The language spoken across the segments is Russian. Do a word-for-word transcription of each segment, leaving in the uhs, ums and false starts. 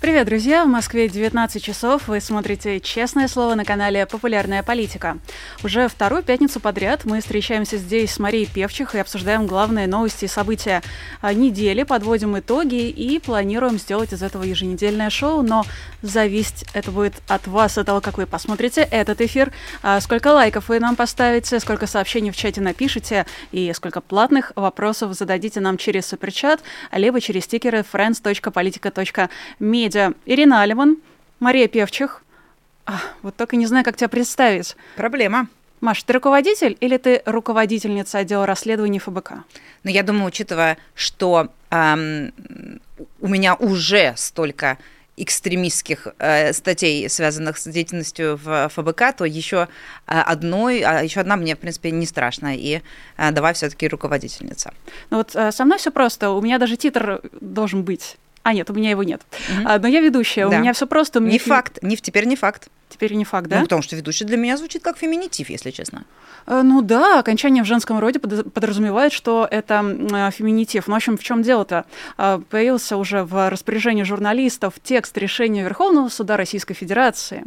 Привет, друзья! В Москве девятнадцать часов. Вы смотрите «Честное слово» на канале «Популярная политика». Уже вторую пятницу подряд мы встречаемся здесь с Марией Певчих и обсуждаем главные новости и события недели, подводим итоги и планируем сделать из этого еженедельное шоу. Но зависеть это будет от вас, от того, как вы посмотрите этот эфир, сколько лайков вы нам поставите, сколько сообщений в чате напишите и сколько платных вопросов зададите нам через суперчат, либо через стикеры friends точка politica точка media. Ирина Алиман, Мария Певчих. А, вот только не знаю, как тебя представить. Проблема. Маш, ты руководитель или ты руководительница отдела расследований ФБК? Ну, я думаю, учитывая, что эм, у меня уже столько экстремистских э, статей, связанных с деятельностью в ФБК, то еще одной, а еще одна мне, в принципе, не страшно. И э, давай все-таки руководительница. Ну вот э, со мной все просто. У меня даже титр должен быть. А, нет, у меня его нет. Mm-hmm. А, но я ведущая, да. У меня все просто. У меня не фе... факт, не, теперь не факт. Теперь не факт, да? Ну, потому что ведущий для меня звучит как феминитив, если честно. А, ну да, окончание в женском роде подразумевает, что это феминитив. Ну, в общем, в чем дело-то? А, появился уже в распоряжении журналистов текст решения Верховного Суда Российской Федерации,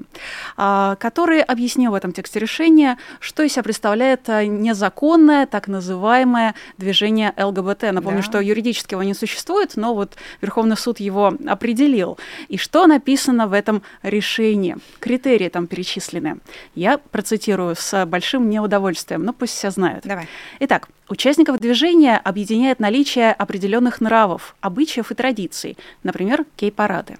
а, который объяснил в этом тексте решения, что из себя представляет незаконное так называемое движение ЛГБТ. Напомню, да. Что юридически его не существует, но вот Верховный Суд Суд его определил. И что написано в этом решении? Критерии там перечислены. Я процитирую с большим неудовольствием, но пусть все знают. Давай. Итак, участников движения объединяет наличие определенных нравов, обычаев и традиций, например, гей-парады.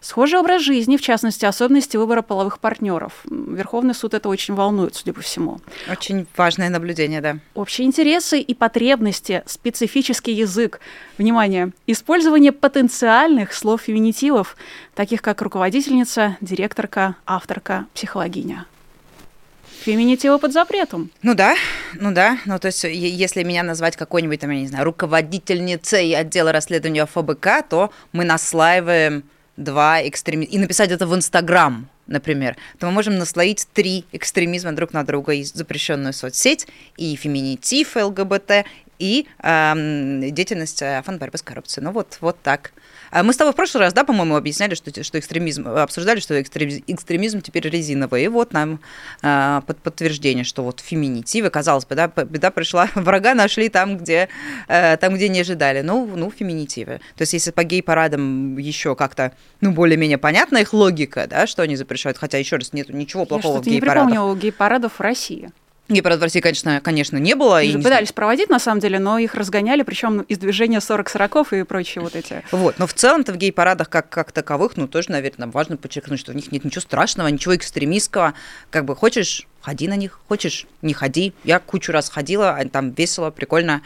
Схожий образ жизни, в частности, особенности выбора половых партнеров. Верховный суд это очень волнует, судя по всему. Очень важное наблюдение, да. Общие интересы и потребности, специфический язык. Внимание, использование потенциальных слов-феминитивов, таких как руководительница, директорка, авторка, психологиня. Феминитивы под запретом. Ну да, ну да. Ну то есть если меня назвать какой-нибудь, там, я не знаю, руководительницей отдела расследования ФБК, то мы наслаиваем два экстремизма. И написать это в Инстаграм, например, то мы можем наслоить три экстремизма друг на друга, и запрещенную соцсеть, и феминитив ЛГБТ, и э, деятельность фонда борьбы с коррупцией. Ну вот, вот так. Мы с тобой в прошлый раз, да, по-моему, объясняли, что, что экстремизм, обсуждали, что экстремизм, экстремизм теперь резиновый. И вот нам э, под подтверждение, что вот феминитивы, казалось бы, да, беда пришла, врага нашли там, где, э, там, где не ожидали. Ну, ну, феминитивы. То есть если по гей-парадам еще как-то, ну, более-менее понятна их логика, да, что они запрещают, хотя, еще раз, нет ничего плохого в гей-парадах. Я что-то не припомню гей-парадов в России. Гей-парад в России, конечно, конечно, не было. И пытались проводить, на самом деле, но их разгоняли, причем из движения сорок сороков и прочие вот эти. Вот, но в целом-то в гей-парадах как, как таковых, ну, тоже, наверное, важно подчеркнуть, что у них нет ничего страшного, ничего экстремистского. Как бы хочешь, ходи на них, хочешь, не ходи. Я кучу раз ходила, там весело, прикольно.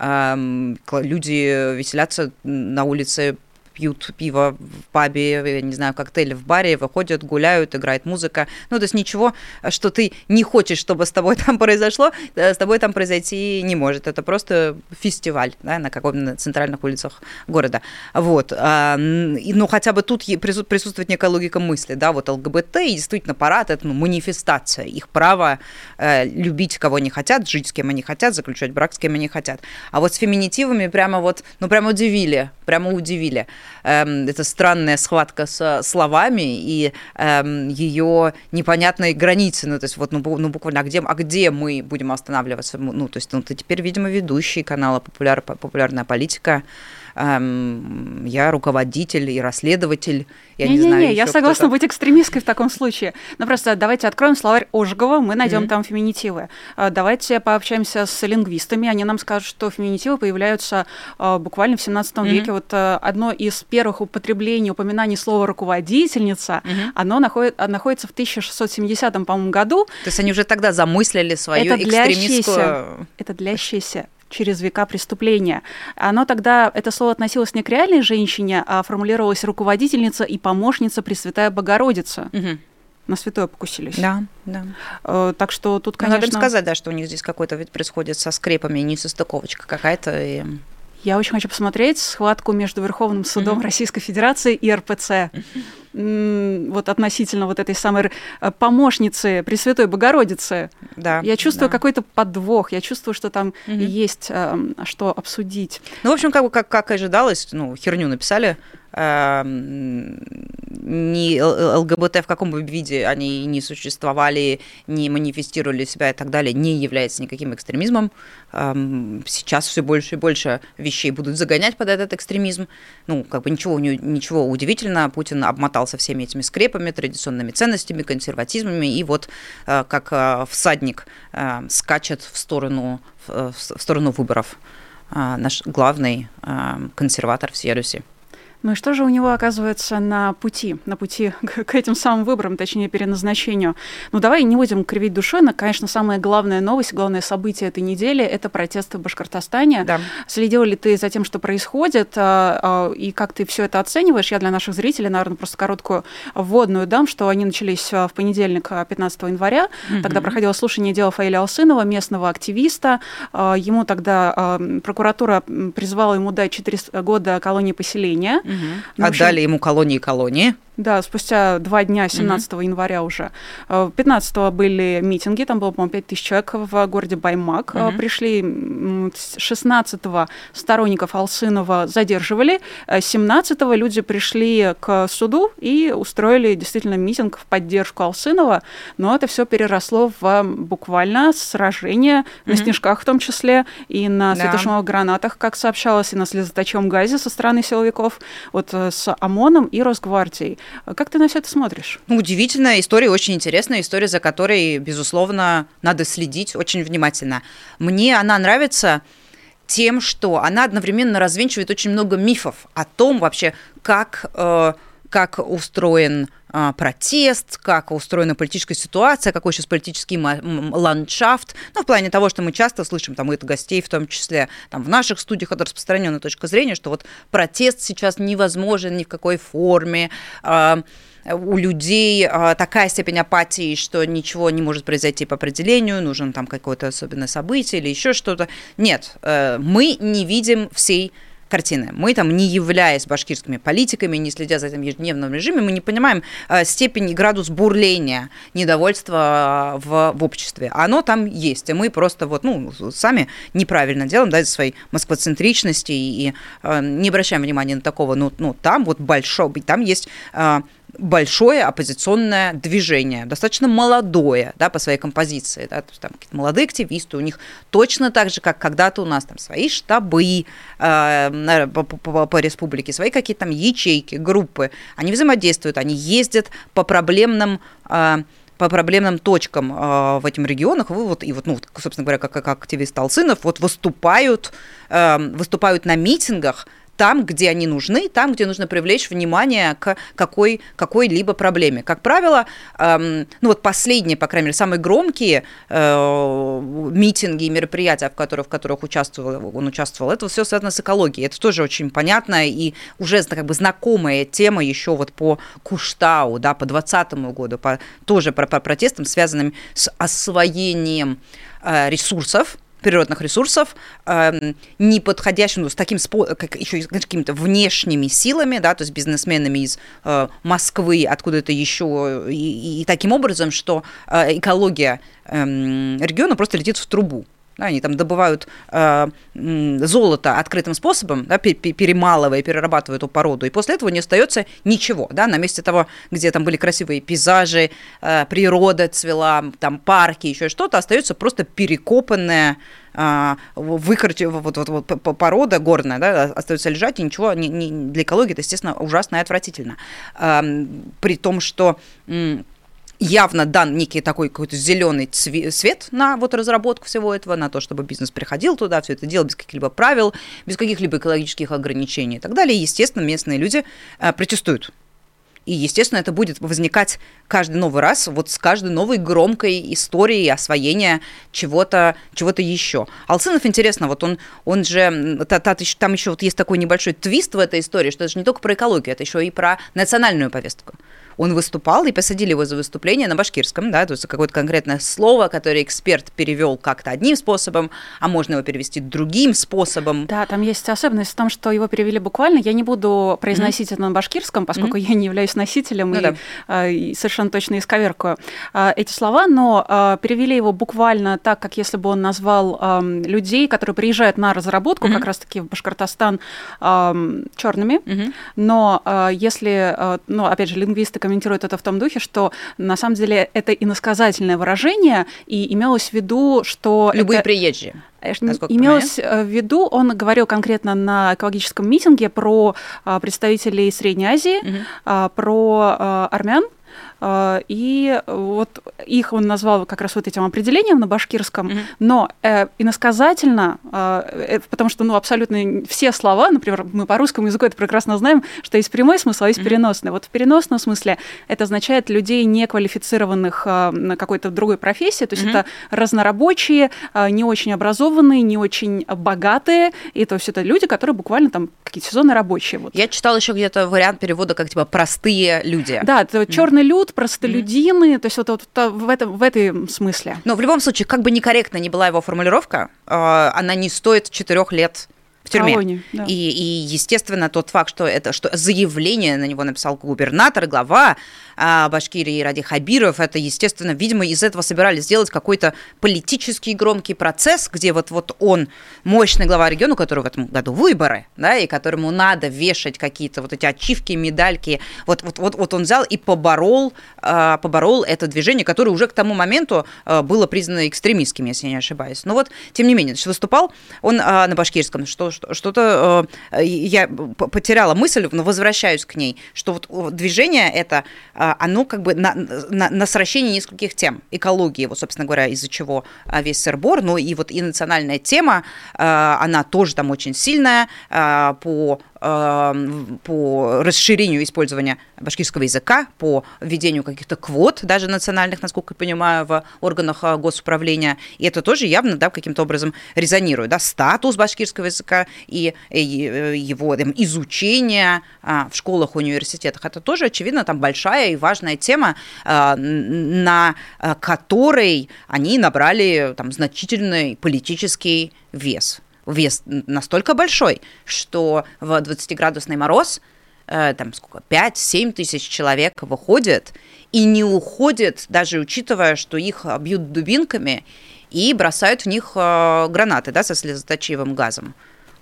Люди веселятся на улице, пьют пиво в пабе, я не знаю, коктейли в баре, выходят, гуляют, играет музыка. Ну, то есть ничего, что ты не хочешь, чтобы с тобой там произошло, с тобой там произойти не может. Это просто фестиваль, да, на каком-то центральных улицах города. Вот. Ну, хотя бы тут присутствует некая логика мысли, да, вот ЛГБТ и действительно парад, это ну, манифестация, их право любить, кого они хотят, жить с кем они хотят, заключать брак с кем они хотят. А вот с феминитивами прямо вот, ну, прямо удивили, прямо удивили. Это странная схватка со словами и эм, ее непонятные границы. Ну, то есть, вот, ну, ну буквально, а где, а где мы будем останавливаться? Ну, то есть, ну, ты теперь, видимо, ведущий канала «Популяр, «Популярная политика». Эм, я руководитель и расследователь. Я не, не, не знаю, не, я согласна кто-то. Быть экстремисткой в таком случае. Но просто давайте откроем словарь Ожегова, мы найдем mm-hmm. там феминитивы. Давайте пообщаемся с лингвистами, они нам скажут, что феминитивы появляются буквально в семнадцатом mm-hmm. веке. Вот одно из первых употреблений, упоминаний слова «руководительница», mm-hmm. оно находит, находится в тысяча шестьсот семидесятом, по-моему, году. То есть они уже тогда замыслили свою это экстремистскую... Это длящееся. Через века преступления. Оно тогда, это слово относилось не к реальной женщине, а формулировалось руководительница и помощница Пресвятая Богородица. Угу. На святое покусились. Да, да. Так что тут, конечно... Но надо им сказать, да, что у них здесь какой-то вид происходит со скрепами, не состыковочка какая-то. И... Я очень хочу посмотреть схватку между Верховным судом mm-hmm. Российской Федерации и эр пэ цэ. Mm-hmm. вот относительно вот этой самой помощницы Пресвятой Богородицы. Да, я чувствую да. какой-то подвох, я чувствую, что там угу. есть э, что обсудить. Ну, в общем, как, как, как ожидалось, ну, херню написали. Ни ЛГБТ в каком бы виде они не существовали, не манифестировали себя и так далее, не является никаким экстремизмом. Сейчас все больше и больше вещей будут загонять под этот экстремизм. Ну, как бы ничего, ничего удивительного. Путин обмотался всеми этими скрепами, традиционными ценностями, консерватизмами, и вот как всадник скачет в сторону, в сторону выборов наш главный консерватор всей Руси. Ну и что же у него оказывается на пути, на пути к этим самым выборам, точнее переназначению? Ну давай не будем кривить душой, но, конечно, самая главная новость, главное событие этой недели – это протесты в Башкортостане. Да. Следила ли ты за тем, что происходит, и как ты все это оцениваешь? Я для наших зрителей, наверное, просто короткую вводную дам, что они начались в понедельник, пятнадцатого января. Mm-hmm. Тогда проходило слушание дела Фаиля Алсынова, местного активиста. Ему тогда прокуратура призвала ему дать четыре года колонии поселения. Угу. Ну, отдали ему колонии колонии. Да, спустя два дня, семнадцатого января уже. пятнадцатого были митинги, там было, по-моему, пять тысяч человек в городе Баймак. Угу. Пришли шестнадцатого сторонников Алсынова задерживали, семнадцатого люди пришли к суду и устроили действительно митинг в поддержку Алсынова, но это все переросло в буквально сражение угу. на снежках в том числе, и на да. светошумовых гранатах, как сообщалось, и на слезоточивом газе со стороны силовиков, вот с ОМОНом и Росгвардией. Как ты на все это смотришь? Ну, удивительная история, очень интересная история, за которой, безусловно, надо следить очень внимательно. Мне она нравится тем, что она одновременно развенчивает очень много мифов о том вообще, как, э, как устроен э, протест, как устроена политическая ситуация, какой сейчас политический м- м- ландшафт. Ну, в плане того, что мы часто слышим, там, и от гостей, в том числе, там, в наших студиях, это распространенная точка зрения, что вот протест сейчас невозможен ни в какой форме, э, у людей э, такая степень апатии, что ничего не может произойти по определению, нужно там какое-то особенное событие или еще что-то. Нет, э, мы не видим всей картины. Мы там, не являясь башкирскими политиками, не следя за этим ежедневным режимом, мы не понимаем степень и градус бурления недовольства в, в обществе. Оно там есть, и мы просто вот, ну, сами неправильно делаем, да, из-за своей москвоцентричности и, и э, не обращаем внимания на такого, ну, ну там вот большое, там есть... Э, большое оппозиционное движение, достаточно молодое, да, по своей композиции. Да, там какие-то молодые активисты, у них точно так же, как когда-то у нас там свои штабы э, по, по, по республике, свои какие-то там ячейки, группы. Они взаимодействуют, они ездят по проблемным... Э, по проблемным точкам э, в этих регионах, вы вот, и вот, ну, собственно говоря, как, как активист Алсынов, вот выступают, э, выступают на митингах там, где они нужны, там, где нужно привлечь внимание к какой, какой-либо проблеме. Как правило, э, ну вот последние, по крайней мере, самые громкие э, митинги и мероприятия, в которых, в которых участвовал, он участвовал, это все связано с экологией. Это тоже очень понятная и уже как бы знакомая тема еще вот по Куштау, да, по двадцатому году, по, тоже про по протестам, связанным с освоением э, ресурсов, природных ресурсов, э, не подходящим, ну, с таким, как еще какими-то внешними силами, да, то есть бизнесменами из э, Москвы, откуда-то еще, и, и таким образом, что э, экология э, региона просто летит в трубу. Да, они там добывают э, золото открытым способом, да, перемалывая, перерабатывая эту породу, и после этого не остается ничего. Да, на месте того, где там были красивые пейзажи, э, природа цвела, там парки, еще что-то, остается просто перекопанная э, выкорчевая вот, вот, вот, порода горная, да, остается лежать, и ничего не, не, для экологии это, естественно, ужасно и отвратительно. Э, при том, что... Э, явно дан некий такой какой-то зеленый цвет на вот разработку всего этого, на то, чтобы бизнес приходил туда, все это дело без каких-либо правил, без каких-либо экологических ограничений и так далее. И, естественно, местные люди а, протестуют. И, естественно, это будет возникать каждый новый раз, вот с каждой новой громкой историей освоения чего-то, чего-то еще. Алсынов, интересно, вот он, он же, та, та, там еще вот есть такой небольшой твист в этой истории, что это же не только про экологию, это еще и про национальную повестку. Он выступал, и посадили его за выступление на башкирском, да, то есть какое-то конкретное слово, которое эксперт перевел как-то одним способом, а можно его перевести другим способом. Да, там есть особенность в том, что его перевели буквально. Я не буду произносить mm-hmm. это на башкирском, поскольку mm-hmm. я не являюсь носителем, ну, и, да. и совершенно точно исковеркаю эти слова, но перевели его буквально так, как если бы он назвал людей, которые приезжают на разработку, mm-hmm. как раз-таки в Башкортостан, черными, mm-hmm. но если, ну, опять же, лингвисты комментируют это в том духе, что на самом деле это иносказательное выражение, и имелось в виду, что... Любые это... приезжие. Имелось в виду, он говорил конкретно на экологическом митинге про а, представителей Средней Азии, угу. а, про а, армян, а, и вот их он назвал как раз вот этим определением на башкирском, угу. но э, иносказательно, э, потому что ну, абсолютно все слова, например, мы по русскому языку это прекрасно знаем, что есть прямой смысл, а есть угу. переносный. Вот в переносном смысле это означает людей, неквалифицированных э, на какой-то другой профессии, то есть угу. это разнорабочие, э, не очень образованные, не очень богатые, и то есть это люди, которые буквально там какие-то сезонные рабочие. Вот. Я читала еще где-то вариант перевода как типа простые люди. Да, это mm. черный люд, простолюдины, mm. то есть вот, вот, вот в, этом, в этом смысле. Но в любом случае, как бы некорректна ни была его формулировка, она не стоит четырех лет в тюрьме. Колонии, да. и, и, естественно, тот факт, что это что заявление на него написал губернатор, глава а, Башкирии Радий Хабиров, это, естественно, видимо, из этого собирались сделать какой-то политический громкий процесс, где вот, вот он, мощный глава региона, у которого в этом году выборы, да, и которому надо вешать какие-то вот эти ачивки, медальки, вот, вот, вот, вот он взял и поборол, а, поборол это движение, которое уже к тому моменту а, было признано экстремистским, если я не ошибаюсь. Но вот, тем не менее, выступал он а, на башкирском, что что-то э, я потеряла мысль, но возвращаюсь к ней, что вот движение это, оно как бы на, на, на сращении нескольких тем. Экологии, вот, собственно говоря, из-за чего весь сыр-бор, но и вот и национальная тема, э, она тоже там очень сильная э, по... по расширению использования башкирского языка, по введению каких-то квот, даже национальных, насколько я понимаю, в органах госуправления. И это тоже явно, да, каким-то образом резонирует. Да, статус башкирского языка и его там, изучение в школах, университетах. Это тоже, очевидно, там большая и важная тема, на которой они набрали там, значительный политический вес. Вес настолько большой, что в двадцатиградусный мороз э, там сколько, пять-семь тысяч человек выходит и не уходит, даже учитывая, что их бьют дубинками и бросают в них э, гранаты, да, со слезоточивым газом.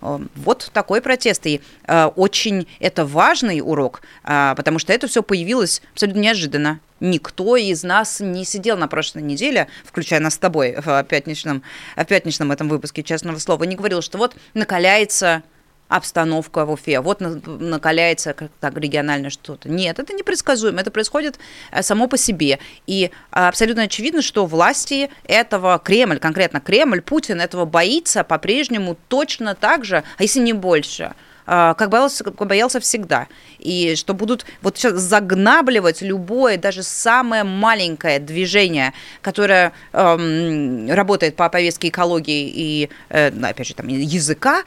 Вот такой протест. И э, очень это важный урок, э, потому что это все появилось абсолютно неожиданно. Никто из нас не сидел на прошлой неделе, включая нас с тобой в пятничном, в пятничном этом выпуске «Честного слова», не говорил, что вот накаляется обстановка в Уфе, вот накаляется как-то регионально что-то. Нет, это непредсказуемо, это происходит само по себе. И абсолютно очевидно, что власти этого, Кремль, конкретно Кремль, Путин этого боится по-прежнему точно так же, а если не больше, как боялся, как боялся всегда. И что будут вот сейчас загнабливать любое, даже самое маленькое движение, которое эм, работает по повестке экологии и, э, опять же, там, языка,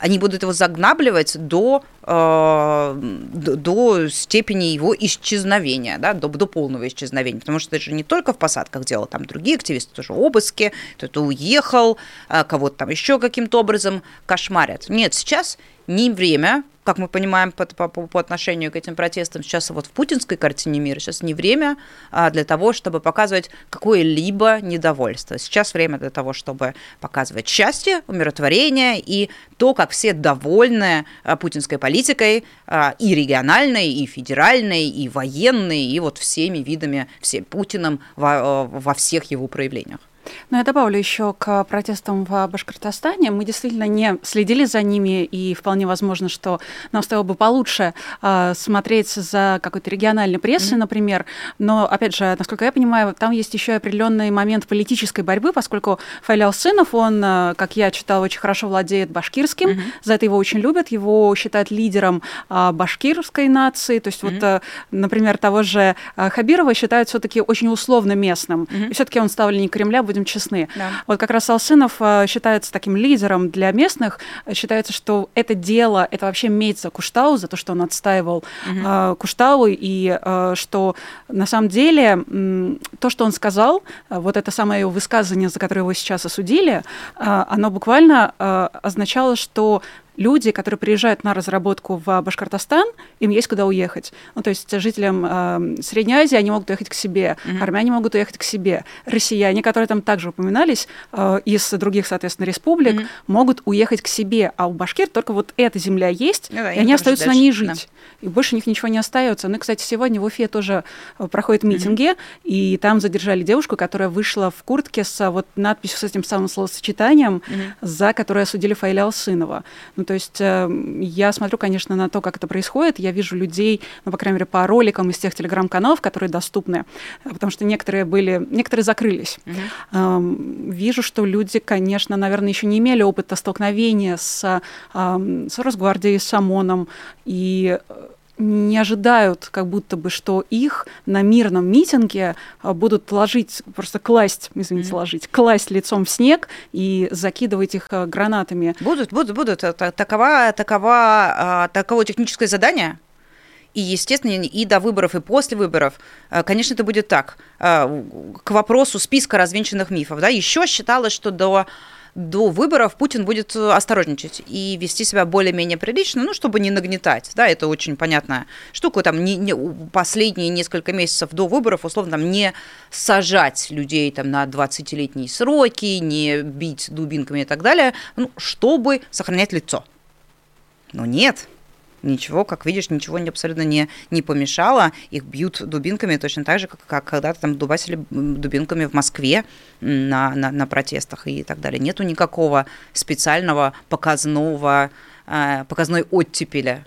они будут его загнабливать до, э, до, до степени его исчезновения, да, до, до полного исчезновения. Потому что это же не только в посадках дело, там другие активисты тоже обыски, кто-то уехал, кого-то там еще каким-то образом кошмарят. Нет, сейчас не время, как мы понимаем, по, по, по отношению к этим протестам, сейчас вот в путинской картине мира, сейчас не время для того, чтобы показывать какое-либо недовольство. Сейчас время для того, чтобы показывать счастье, умиротворение и то, как все довольны путинской политикой, и региональной, и федеральной, и военной, и вот всеми видами, всем Путиным во, во всех его проявлениях. Но я добавлю еще к протестам в Башкортостане. Мы действительно не следили за ними, и вполне возможно, что нам стоило бы получше э, смотреть за какой-то региональной прессой, mm-hmm. например. Но, опять же, насколько я понимаю, там есть еще определенный момент политической борьбы, поскольку Фаиль Алсынов, он, как я читала, очень хорошо владеет башкирским, mm-hmm. за это его очень любят, его считают лидером э, башкирской нации. То есть, mm-hmm. вот, э, например, того же э, Хабирова считают все-таки очень условно местным. Mm-hmm. И все-таки он ставленник Кремля, будем честны. Да. Вот как раз Алсынов считается таким лидером для местных. Считается, что это дело, это вообще медь за Куштау, за то, что он отстаивал угу. Куштау, и что на самом деле то, что он сказал, вот это самое его высказывание, за которое его сейчас осудили, оно буквально означало, что люди, которые приезжают на разработку в Башкортостан, им есть куда уехать. Ну, то есть жителям э, Средней Азии они могут уехать к себе, mm-hmm. армяне могут уехать к себе, россияне, которые там также упоминались, э, из других, соответственно, республик, mm-hmm. могут уехать к себе, а у башкир только вот эта земля есть, yeah, и они остаются на ней жить. Yeah. И больше у них ничего не остается. Ну и, кстати, сегодня в Уфе тоже проходят митинги, mm-hmm. и там задержали девушку, которая вышла в куртке с вот надписью с этим самым словосочетанием, mm-hmm. за которое осудили Фаиля Алсынова. Ну, то есть я смотрю, конечно, на то, как это происходит. Я вижу людей, ну, по крайней мере, по роликам из тех телеграм-каналов, которые доступны, потому что некоторые были, некоторые закрылись. Mm-hmm. Вижу, что люди, конечно, наверное, еще не имели опыта столкновения с, с Росгвардией, с ОМОНом, и не ожидают, как будто бы, что их на мирном митинге будут ложить, просто класть, извините, mm-hmm. ложить, класть лицом в снег и закидывать их гранатами. Будут, будут, будут. Такова, такова, таково техническое задание. И, естественно, и до выборов, и после выборов, конечно, это будет так. К вопросу списка развенчанных мифов. Да? Еще считалось, что до... до выборов Путин будет осторожничать и вести себя более-менее прилично, ну, чтобы не нагнетать, да, это очень понятная штука, там, не, не, последние несколько месяцев до выборов, условно, там, не сажать людей, там, на двадцатилетние сроки, не бить дубинками и так далее, ну, чтобы сохранять лицо. Но нет, ничего, как видишь, ничего абсолютно не, не помешало, их бьют дубинками точно так же, как, как когда-то там дубасили дубинками в Москве на, на, на протестах и так далее. Нету никакого специального показного, показной оттепеля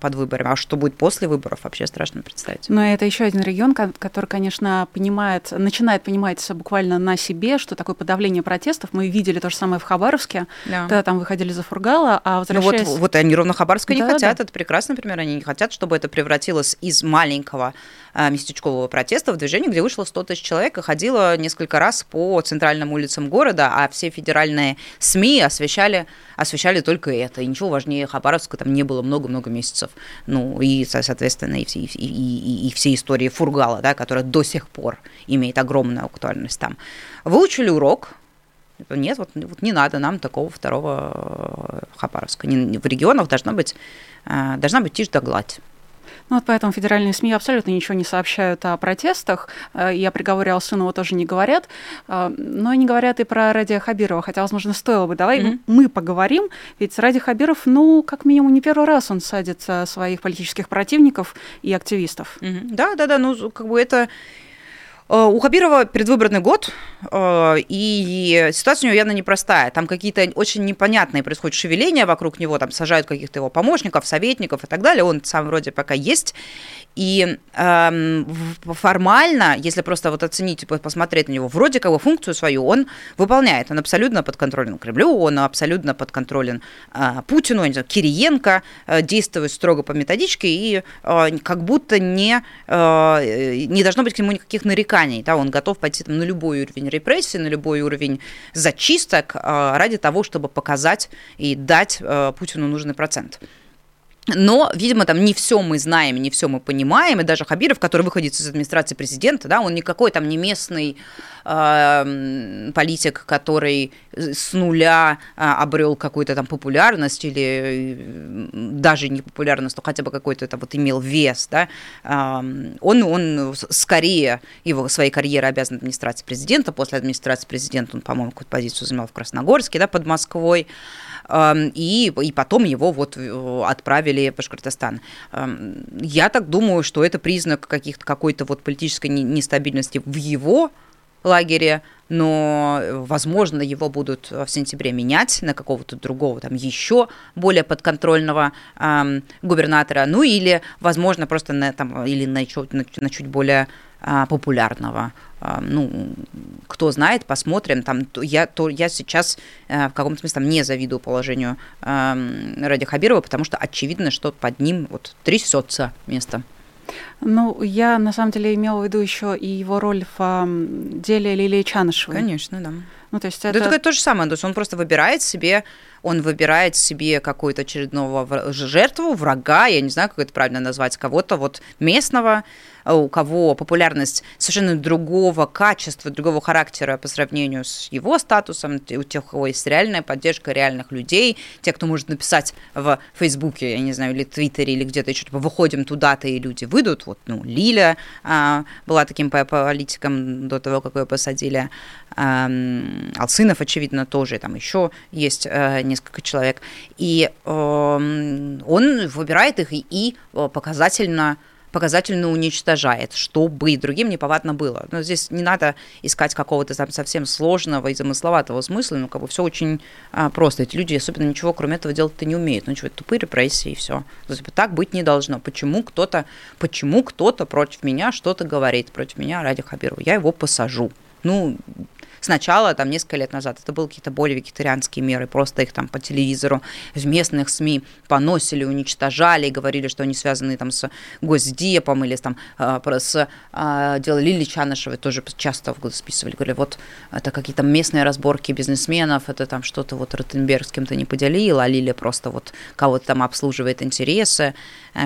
под выборами. А что будет после выборов, вообще страшно представить. Но это еще один регион, который, конечно, понимает, начинает понимать буквально на себе, что такое подавление протестов. Мы видели то же самое в Хабаровске, да. Когда там выходили за Фургала, а возвращаясь... Ну вот, вот они ровно Хабаровска да, не хотят, да. Это прекрасно, например, они не хотят, чтобы это превратилось из маленького местечкового протеста в движение, где вышло сто тысяч человек и ходило несколько раз по центральным улицам города, а все федеральные СМИ освещали, освещали только это. И ничего важнее Хабаровска там не было много-много месяцев. месяцев, ну, и, соответственно, и все, и, и, и все истории Фургала, да, которая до сих пор имеет огромную актуальность там. Выучили урок? Нет, вот, вот не надо нам такого второго Хабаровска. Не, в регионах должно быть, должна быть тишь да гладь. Ну, вот поэтому федеральные СМИ абсолютно ничего не сообщают о протестах, и о приговоре Алсынова тоже не говорят, но и не говорят и про Радия Хабирова, хотя, возможно, стоило бы. Давай mm-hmm. мы поговорим, ведь Радий Хабиров, ну, как минимум, не первый раз он садит своих политических противников и активистов. Mm-hmm. Да, да, да, ну, как бы это... У Хабирова предвыборный год, и ситуация у него явно непростая. Там какие-то очень непонятные происходят шевеления вокруг него, там сажают каких-то его помощников, советников и так далее. Он сам вроде пока есть. И эм, формально, если просто вот оценить и посмотреть на него, вроде как бы функцию свою он выполняет. Он абсолютно подконтролен Кремлю, он абсолютно подконтролен э, Путину, не знаю, Кириенко, э, действует строго по методичке, и э, как будто не, э, не должно быть к нему никаких нареканий. Да, он готов пойти там, на любой уровень репрессий, на любой уровень зачисток э, ради того, чтобы показать и дать э, Путину нужный процент. Но, видимо, там не все мы знаем, не все мы понимаем, и даже Хабиров, который выходит из администрации президента, да, он никакой там не местный э, политик, который с нуля э, обрел какую-то там популярность или даже не популярность, но хотя бы какой-то там вот имел вес, да, э, он, он скорее его своей карьерой обязан администрации президента, после администрации президента он, по-моему, какую-то позицию занимал в Красногорске, да, под Москвой, э, и, и потом его вот отправили или Башкортостан. Я так думаю, что это признак каких-то, какой-то вот политической нестабильности в его лагере, но, возможно, его будут в сентябре менять на какого-то другого, там, еще более подконтрольного э, губернатора, ну, или, возможно, просто на, там, или на, на, на чуть более э, популярного. Э, ну, кто знает, посмотрим. Там, то, я, то, я сейчас э, в каком-то смысле там, не завидую положению э, Радия Хабирова, потому что очевидно, что под ним вот, трясется место. Ну, я, на самом деле, имела в виду еще и его роль в деле Лилии Чанышевой. Конечно, да. Ну, то есть это... Да, это то же самое, то есть он просто выбирает себе он выбирает себе какую-то очередного жертву, врага, я не знаю, как это правильно назвать, кого-то вот местного, у кого популярность совершенно другого качества, другого характера по сравнению с его статусом, у тех, у кого есть реальная поддержка реальных людей, те, кто может написать в Фейсбуке, я не знаю, или Твиттере, или где-то еще, типа, выходим туда-то, и люди выйдут. Вот, ну, Лиля а, была таким политиком до того, как ее посадили. А, Алсынов, очевидно, тоже, там еще есть а, несколько человек. И а, он выбирает их и, и показательно показательно уничтожает, чтобы другим неповадно было. Но здесь не надо искать какого-то там совсем сложного и замысловатого смысла, ну, как бы все очень а, просто. Эти люди особенно ничего, кроме этого, делать-то не умеют. Ну, чего, тупые репрессии, и все. То есть, так быть не должно. Почему кто-то, почему кто-то против меня что-то говорит, против меня, Радия Хабирова? Я его посажу. Ну, сначала, там, несколько лет назад, это были какие-то более вегетарианские меры, просто их там по телевизору в местных СМИ поносили, уничтожали, говорили, что они связаны там с Госдепом или там с делом Лилии Чанышевой, тоже часто в глаз списывали, говорили, вот это какие-то местные разборки бизнесменов, это там что-то вот Ротенберг с кем-то не поделил, а Лилия просто вот кого-то там обслуживает интересы,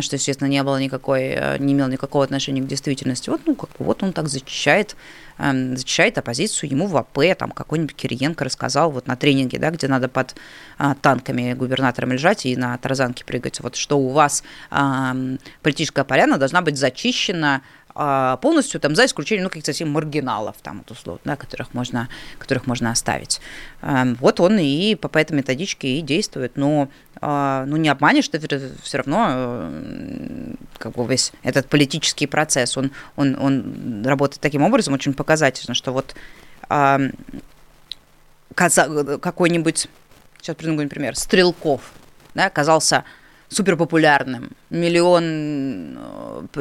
что, естественно, не было никакой, не имело никакого отношения к действительности. Вот, ну, как бы, вот он так защищает, защищает оппозицию, ему в АП, там какой-нибудь Кириенко рассказал вот на тренинге, да, где надо под а, танками губернатором лежать и на тарзанке прыгать, вот что у вас а, политическая поляна должна быть зачищена а, полностью, там, за исключением, ну, каких-то совсем маргиналов, там, вот, условно, да, которых можно, которых можно оставить. А, вот он и по, по этой методичке и действует, но а, ну, не обманешь, ты все равно как бы весь этот политический процесс, он, он, он работает таким образом, очень показательно, что вот какой-нибудь, сейчас придумаю пример, Стрелков, да, оказался суперпопулярным, миллион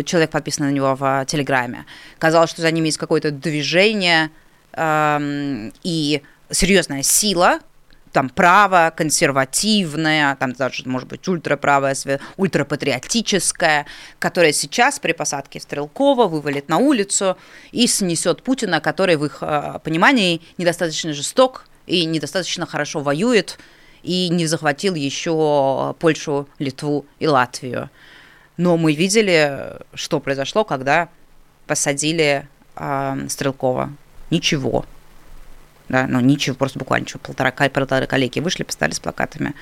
человек подписано на него в Телеграме, казалось, что за ними есть какое-то движение э, и серьезная сила, там право, консервативное, там даже, может быть, ультраправое, ультрапатриотическое, которое сейчас при посадке Стрелкова вывалит на улицу и снесет Путина, который в их понимании недостаточно жесток и недостаточно хорошо воюет, и не захватил еще Польшу, Литву и Латвию. Но мы видели, что произошло, когда посадили э, Стрелкова. Ничего. Да, ну, ничего, просто буквально ничего. Полтора, полтора коллеги вышли, поставили с плакатами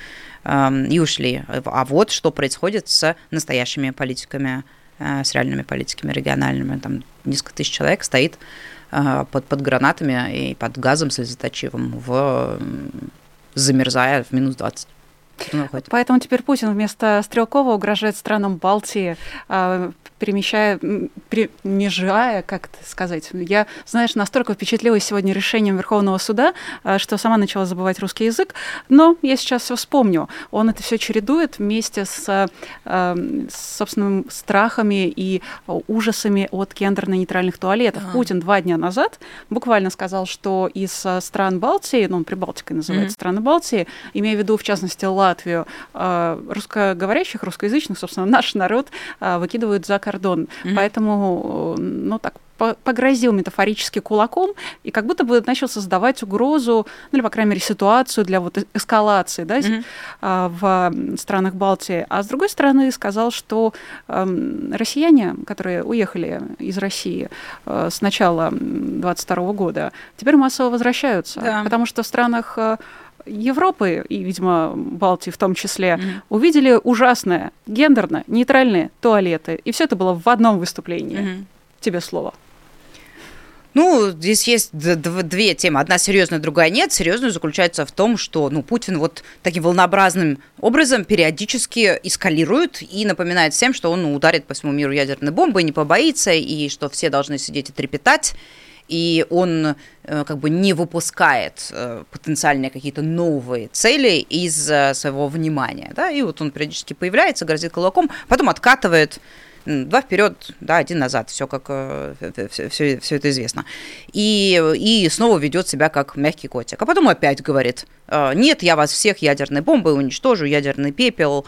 эм, и ушли. А вот что происходит с настоящими политиками, э, с реальными политиками региональными. Там несколько тысяч человек стоит э, под, под гранатами и под газом слезоточивым, в, замерзая в минус двадцать. Поэтому теперь Путин вместо Стрелкова угрожает странам Балтии, перемещая, принижая, как это сказать. Я, знаешь, настолько впечатлилась сегодня решением Верховного суда, что сама начала забывать русский язык, но я сейчас все вспомню. Он это все чередует вместе с, с собственными страхами и ужасами от гендерно-нейтральных туалетов. А-а-а. Путин два дня назад буквально сказал, что из стран Балтии, ну, он Прибалтикой называет mm-hmm. страны Балтии, имея в виду, в частности, Латвию, русскоговорящих, русскоязычных, собственно, наш народ выкидывают за кордон. Mm-hmm. Поэтому, ну, так, погрозил метафорически кулаком и как будто бы начал создавать угрозу, ну, или, по крайней мере, ситуацию для вот эскалации, да, mm-hmm. в странах Балтии. А с другой стороны, сказал, что россияне, которые уехали из России с начала двадцать второго года, теперь массово возвращаются, yeah. потому что в странах Европы и, видимо, Балтии в том числе, mm-hmm. увидели ужасное, гендерно нейтральные туалеты. И все это было в одном выступлении. Mm-hmm. Тебе слово. Ну, здесь есть две темы. Одна серьезная, другая нет. Серьезная заключается в том, что, ну, Путин вот таким волнообразным образом периодически эскалирует и напоминает всем, что он, ну, ударит по всему миру ядерной бомбой, не побоится, и что все должны сидеть и трепетать. И он как бы не выпускает потенциальные какие-то новые цели из своего внимания. Да? И вот он периодически появляется, грозит кулаком, потом откатывает два вперед, да, один назад, все как все, все, все это известно. И, и снова ведет себя как мягкий котик. А потом опять говорит: нет, я вас всех ядерной бомбой уничтожу, ядерный пепел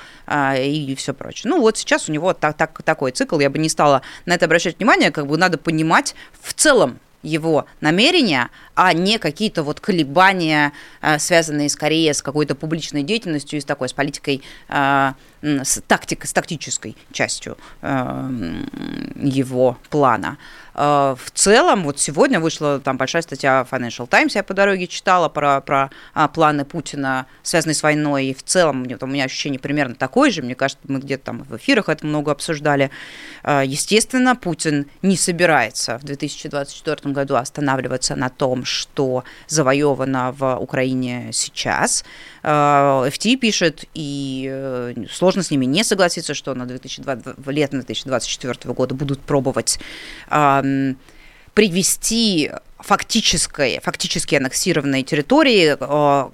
и все прочее. Ну вот сейчас у него так, так, такой цикл, я бы не стала на это обращать внимание, как бы надо понимать в целом его намерения, а не какие-то вот колебания, связанные скорее с какой-то публичной деятельностью и с такой, с политикой, с тактикой, с тактической частью его плана. В целом, вот сегодня вышла там большая статья в Financial Times, я по дороге читала про, про планы Путина, связанные с войной, и в целом у меня ощущение примерно такое же, мне кажется, мы где-то там в эфирах это много обсуждали. Естественно, Путин не собирается в две тысячи двадцать четвёртом году останавливаться на том, что завоевано в Украине сейчас. эф ти пишет, и сложно с ними не согласиться, что на две тысячи двадцатом, летом две тысячи двадцать четвёртого года будут пробовать привести фактической, фактически аннексированные территории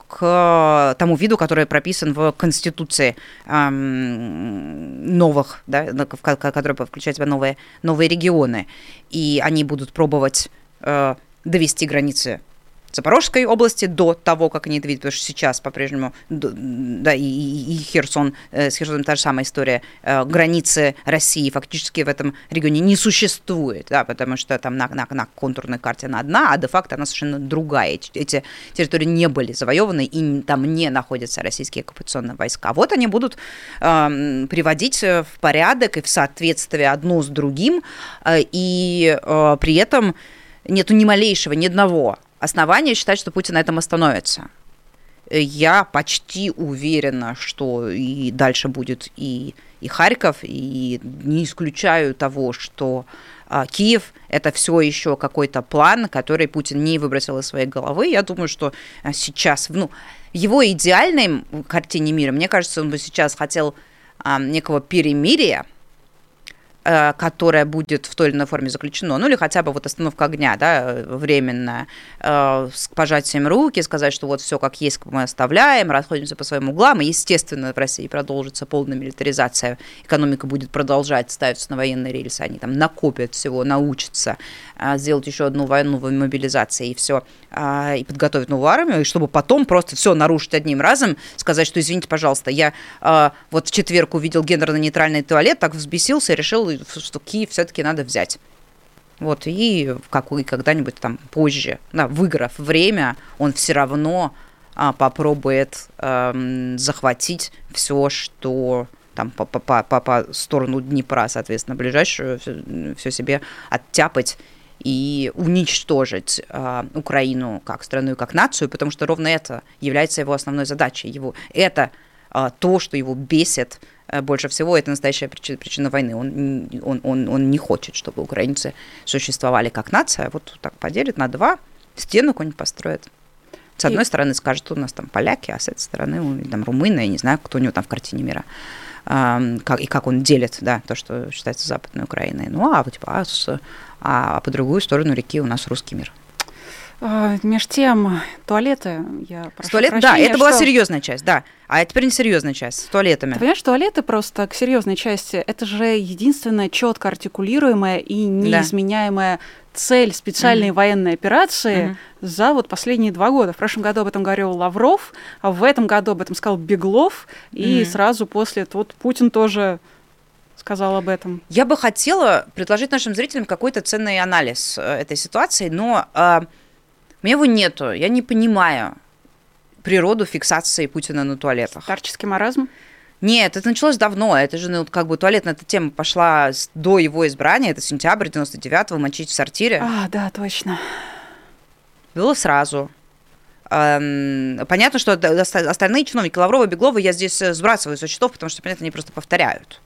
к тому виду, который прописан в Конституции новых, да, который включает в себя новые, новые регионы. И они будут пробовать довести границы Запорожской области до того, как они это видят, потому что сейчас по-прежнему, да, и, и Херсон, с Херсоном та же самая история, границы России фактически в этом регионе не существует, да, потому что там на, на, на контурной карте она одна, а де-факто она совершенно другая. Эти территории не были завоеваны, и там не находятся российские оккупационные войска. Вот они будут э, приводить в порядок и в соответствие одно с другим, э, и э, при этом нету ни малейшего, ни одного основание считать, что Путин на этом остановится. Я почти уверена, что и дальше будет и, и Харьков, и не исключаю того, что а, Киев – это все еще какой-то план, который Путин не выбросил из своей головы. Я думаю, что сейчас, ну, его идеальной картине мира, мне кажется, он бы сейчас хотел а, некого перемирия, которая будет в той или иной форме заключена, ну или хотя бы вот остановка огня, да, временная, с пожатием руки, сказать, что вот все как есть, мы оставляем, расходимся по своим углам, и, естественно, в России продолжится полная милитаризация, экономика будет продолжать ставиться на военные рельсы, они там накопят всего, научатся сделать еще одну войну в мобилизации и все, и подготовить новую армию, и чтобы потом просто все нарушить одним разом, сказать, что извините, пожалуйста, я вот в четверг увидел гендерно-нейтральный туалет, так взбесился, решил, что Киев все-таки надо взять. Вот, и какой, когда-нибудь там позже, да, выиграв время, он все равно а, попробует эм, захватить все, что там по, по, по, по сторону Днепра, соответственно, ближайшую, все, все себе оттяпать и уничтожить э, Украину как страну и как нацию, потому что ровно это является его основной задачей. Его, это э, то, что его бесит больше всего, это настоящая причина, причина войны. Он, он, он, он не хочет, чтобы украинцы существовали как нация. Вот так поделит на два, стену какую-нибудь построят. С одной и... стороны скажут, у нас там поляки, а с этой стороны там румыны, я не знаю, кто у него там в картине мира. А, как, и как он делит, да, то, что считается Западной Украиной. Ну, а, типа, а, с, а по другую сторону реки у нас русский мир. Меж тем, туалеты, я прошу Туалет, прощения, да, это что... была серьезная часть, да. А теперь несерьезная часть, с туалетами. Ты понимаешь, туалеты просто к серьезной части, это же единственная четко артикулируемая и неизменяемая цель специальной mm-hmm. военной операции mm-hmm. за вот последние два года. В прошлом году об этом говорил Лавров, а в этом году об этом сказал Беглов, mm-hmm. и сразу после вот Путин тоже... сказал об этом. Я бы хотела предложить нашим зрителям какой-то ценный анализ этой ситуации, но э, у меня его нету. Я не понимаю природу фиксации Путина на туалетах. Старческий маразм? Нет, это началось давно. Это же, ну, как бы туалетная эта тема пошла до его избрания. Это сентябрь девяносто девятого, мочить в сортире. А, да, точно. Было сразу. Понятно, что остальные чиновники Лаврова, Беглова я здесь сбрасываю со счетов, потому что, понятно, они просто повторяют.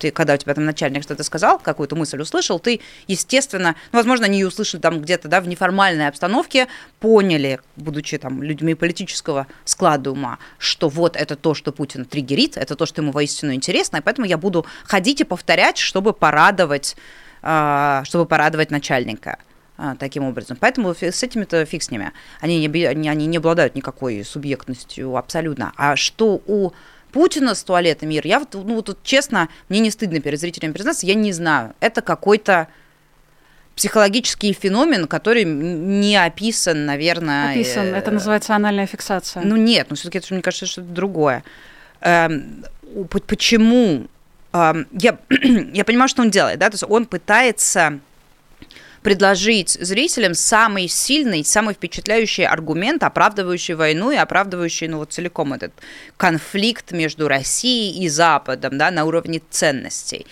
Ты, когда у тебя там начальник что-то сказал, какую-то мысль услышал, ты, естественно, ну, возможно, они ее услышали там где-то, да, в неформальной обстановке, поняли, будучи там людьми политического склада ума, что вот это то, что Путин триггерит, это то, что ему воистину интересно, и поэтому я буду ходить и повторять, чтобы порадовать, чтобы порадовать начальника. Таким образом. Поэтому с этими-то фиг с ними. Они не, они не обладают никакой субъектностью абсолютно. А что у Путина с туалета мир, я вот, ну, вот честно, мне не стыдно перед зрителями признаться, я не знаю. Это какой-то психологический феномен, который не описан, наверное... Описан, это называется анальная фиксация. Ну нет, ну все-таки это, мне кажется, что-то другое. Почему? Я, я понимаю, что он делает, да, то есть он пытается... предложить зрителям самый сильный, самый впечатляющий аргумент, оправдывающий войну и оправдывающий, ну, вот целиком этот конфликт между Россией и Западом, да, на уровне ценностей.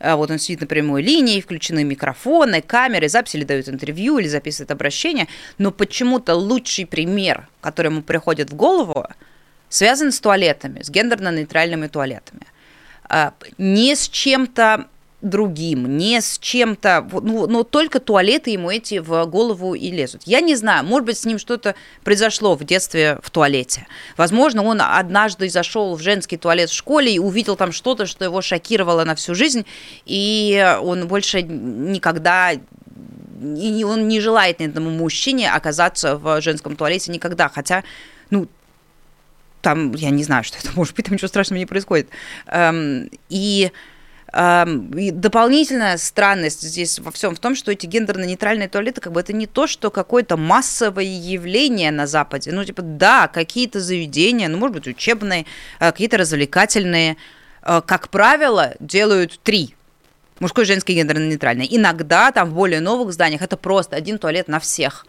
Вот он сидит на прямой линии, включены микрофоны, камеры, записи, или дают интервью, или записывают обращение. Но почему-то лучший пример, который ему приходит в голову, связан с туалетами, с гендерно-нейтральными туалетами. Не с чем-то другим, не с чем-то... Ну, но только туалеты ему эти в голову и лезут. Я не знаю, может быть, с ним что-то произошло в детстве в туалете. Возможно, он однажды зашел в женский туалет в школе и увидел там что-то, что его шокировало на всю жизнь, и он больше никогда... И он не желает ни одному мужчине оказаться в женском туалете никогда, хотя, ну... Там, я не знаю, что это может быть, там ничего страшного не происходит. И, и дополнительная странность здесь во всем в том, что эти гендерно-нейтральные туалеты, как бы это не то, что какое-то массовое явление на Западе. Ну, типа, да, какие-то заведения, ну, может быть, учебные, какие-то развлекательные, как правило, делают три. Мужской, женский, гендерно-нейтральный. Иногда там в более новых зданиях это просто один туалет на всех.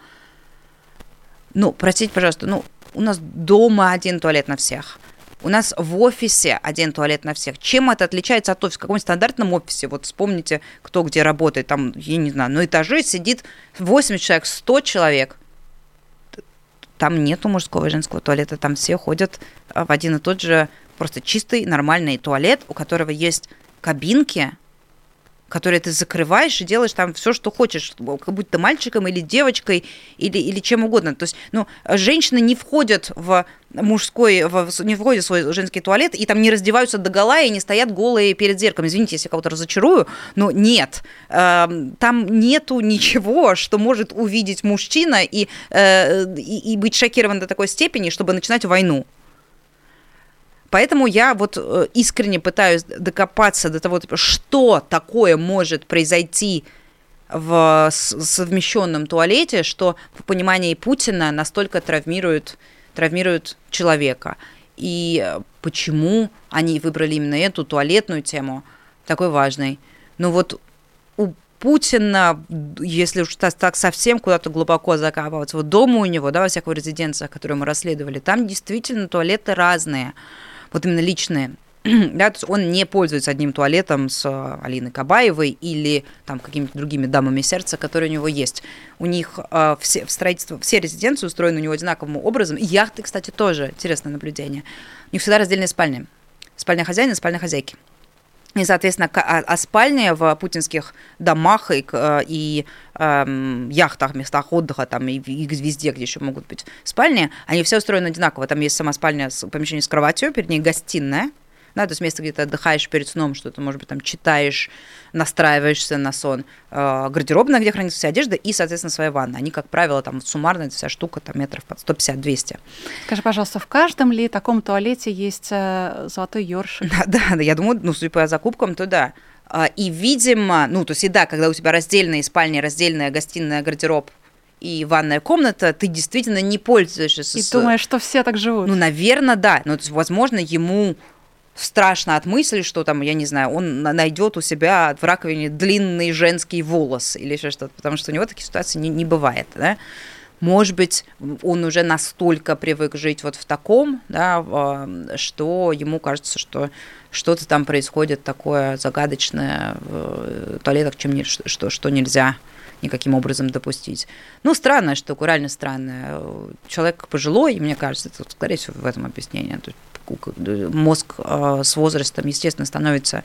Ну, простите, пожалуйста, ну, у нас дома один туалет на всех. У нас в офисе один туалет на всех. Чем это отличается от офиса? В каком-нибудь стандартном офисе, вот вспомните, кто где работает, там, я не знаю, на этаже сидит восемьдесят человек, сто человек. Там нету мужского и женского туалета, там все ходят в один и тот же просто чистый, нормальный туалет, у которого есть кабинки, которые ты закрываешь и делаешь там все, что хочешь, как будто ты мальчиком или девочкой, или, или чем угодно. То есть, ну, женщины не входят в мужской, в, не входят в свой женский туалет, и там не раздеваются догола, и не стоят голые перед зеркалом. Извините, если я кого-то разочарую, но нет. Э, там нету ничего, что может увидеть мужчина и, э, и, и быть шокирован до такой степени, чтобы начинать войну. Поэтому я вот искренне пытаюсь докопаться до того, что такое может произойти в совмещенном туалете, что в понимании Путина настолько травмирует, травмирует человека. И почему они выбрали именно эту туалетную тему, такой важной. Ну вот у Путина, если уж так совсем куда-то глубоко закапываться, вот дома у него, да, во всех резиденциях, которые мы расследовали, там действительно туалеты разные. Вот именно личные. Да, то есть он не пользуется одним туалетом с Алиной Кабаевой или там какими-то другими дамами сердца, которые у него есть. У них э, все, в строительство, все резиденции устроены у него одинаковым образом. И яхты, кстати, тоже интересное наблюдение. У них всегда раздельные спальни. Спальня хозяина, спальня хозяйки. И, соответственно, о спальне в путинских домах и, и э, яхтах, местах отдыха, там, и, и везде, где еще могут быть спальни, они все устроены одинаково. Там есть сама спальня, помещение с кроватью, перед ней гостиная, да, то есть место, где ты отдыхаешь перед сном, что-то, может быть, там читаешь, настраиваешься на сон, э, гардеробная, где хранится вся одежда, и, соответственно, своя ванна. Они, как правило, там суммарно эта вся штука там, метров под сто пятьдесят - двести. Скажи, пожалуйста, в каждом ли таком туалете есть э, золотой ёршик? Да, да, я думаю, ну, судя по закупкам, то да. И, видимо, ну, то есть, и да, когда у тебя раздельные спальни, раздельная гостиная, гардероб, и ванная комната, ты действительно не пользуешься. И с... думаешь, что все так живут? Ну, наверное, да. Ну, то есть, возможно, ему... страшно от мысли, что там, я не знаю, он найдет у себя в раковине длинный женский волос или еще что-то, потому что у него таких ситуаций не, не бывает, да. Может быть, он уже настолько привык жить вот в таком, да, что ему кажется, что что-то там происходит такое загадочное в туалетах, чем не, что, что нельзя никаким образом допустить. Ну, странная штука, реально странная. Человек пожилой, и мне кажется, это, скорее всего, в этом объяснение. Мозг э, с возрастом, естественно, становится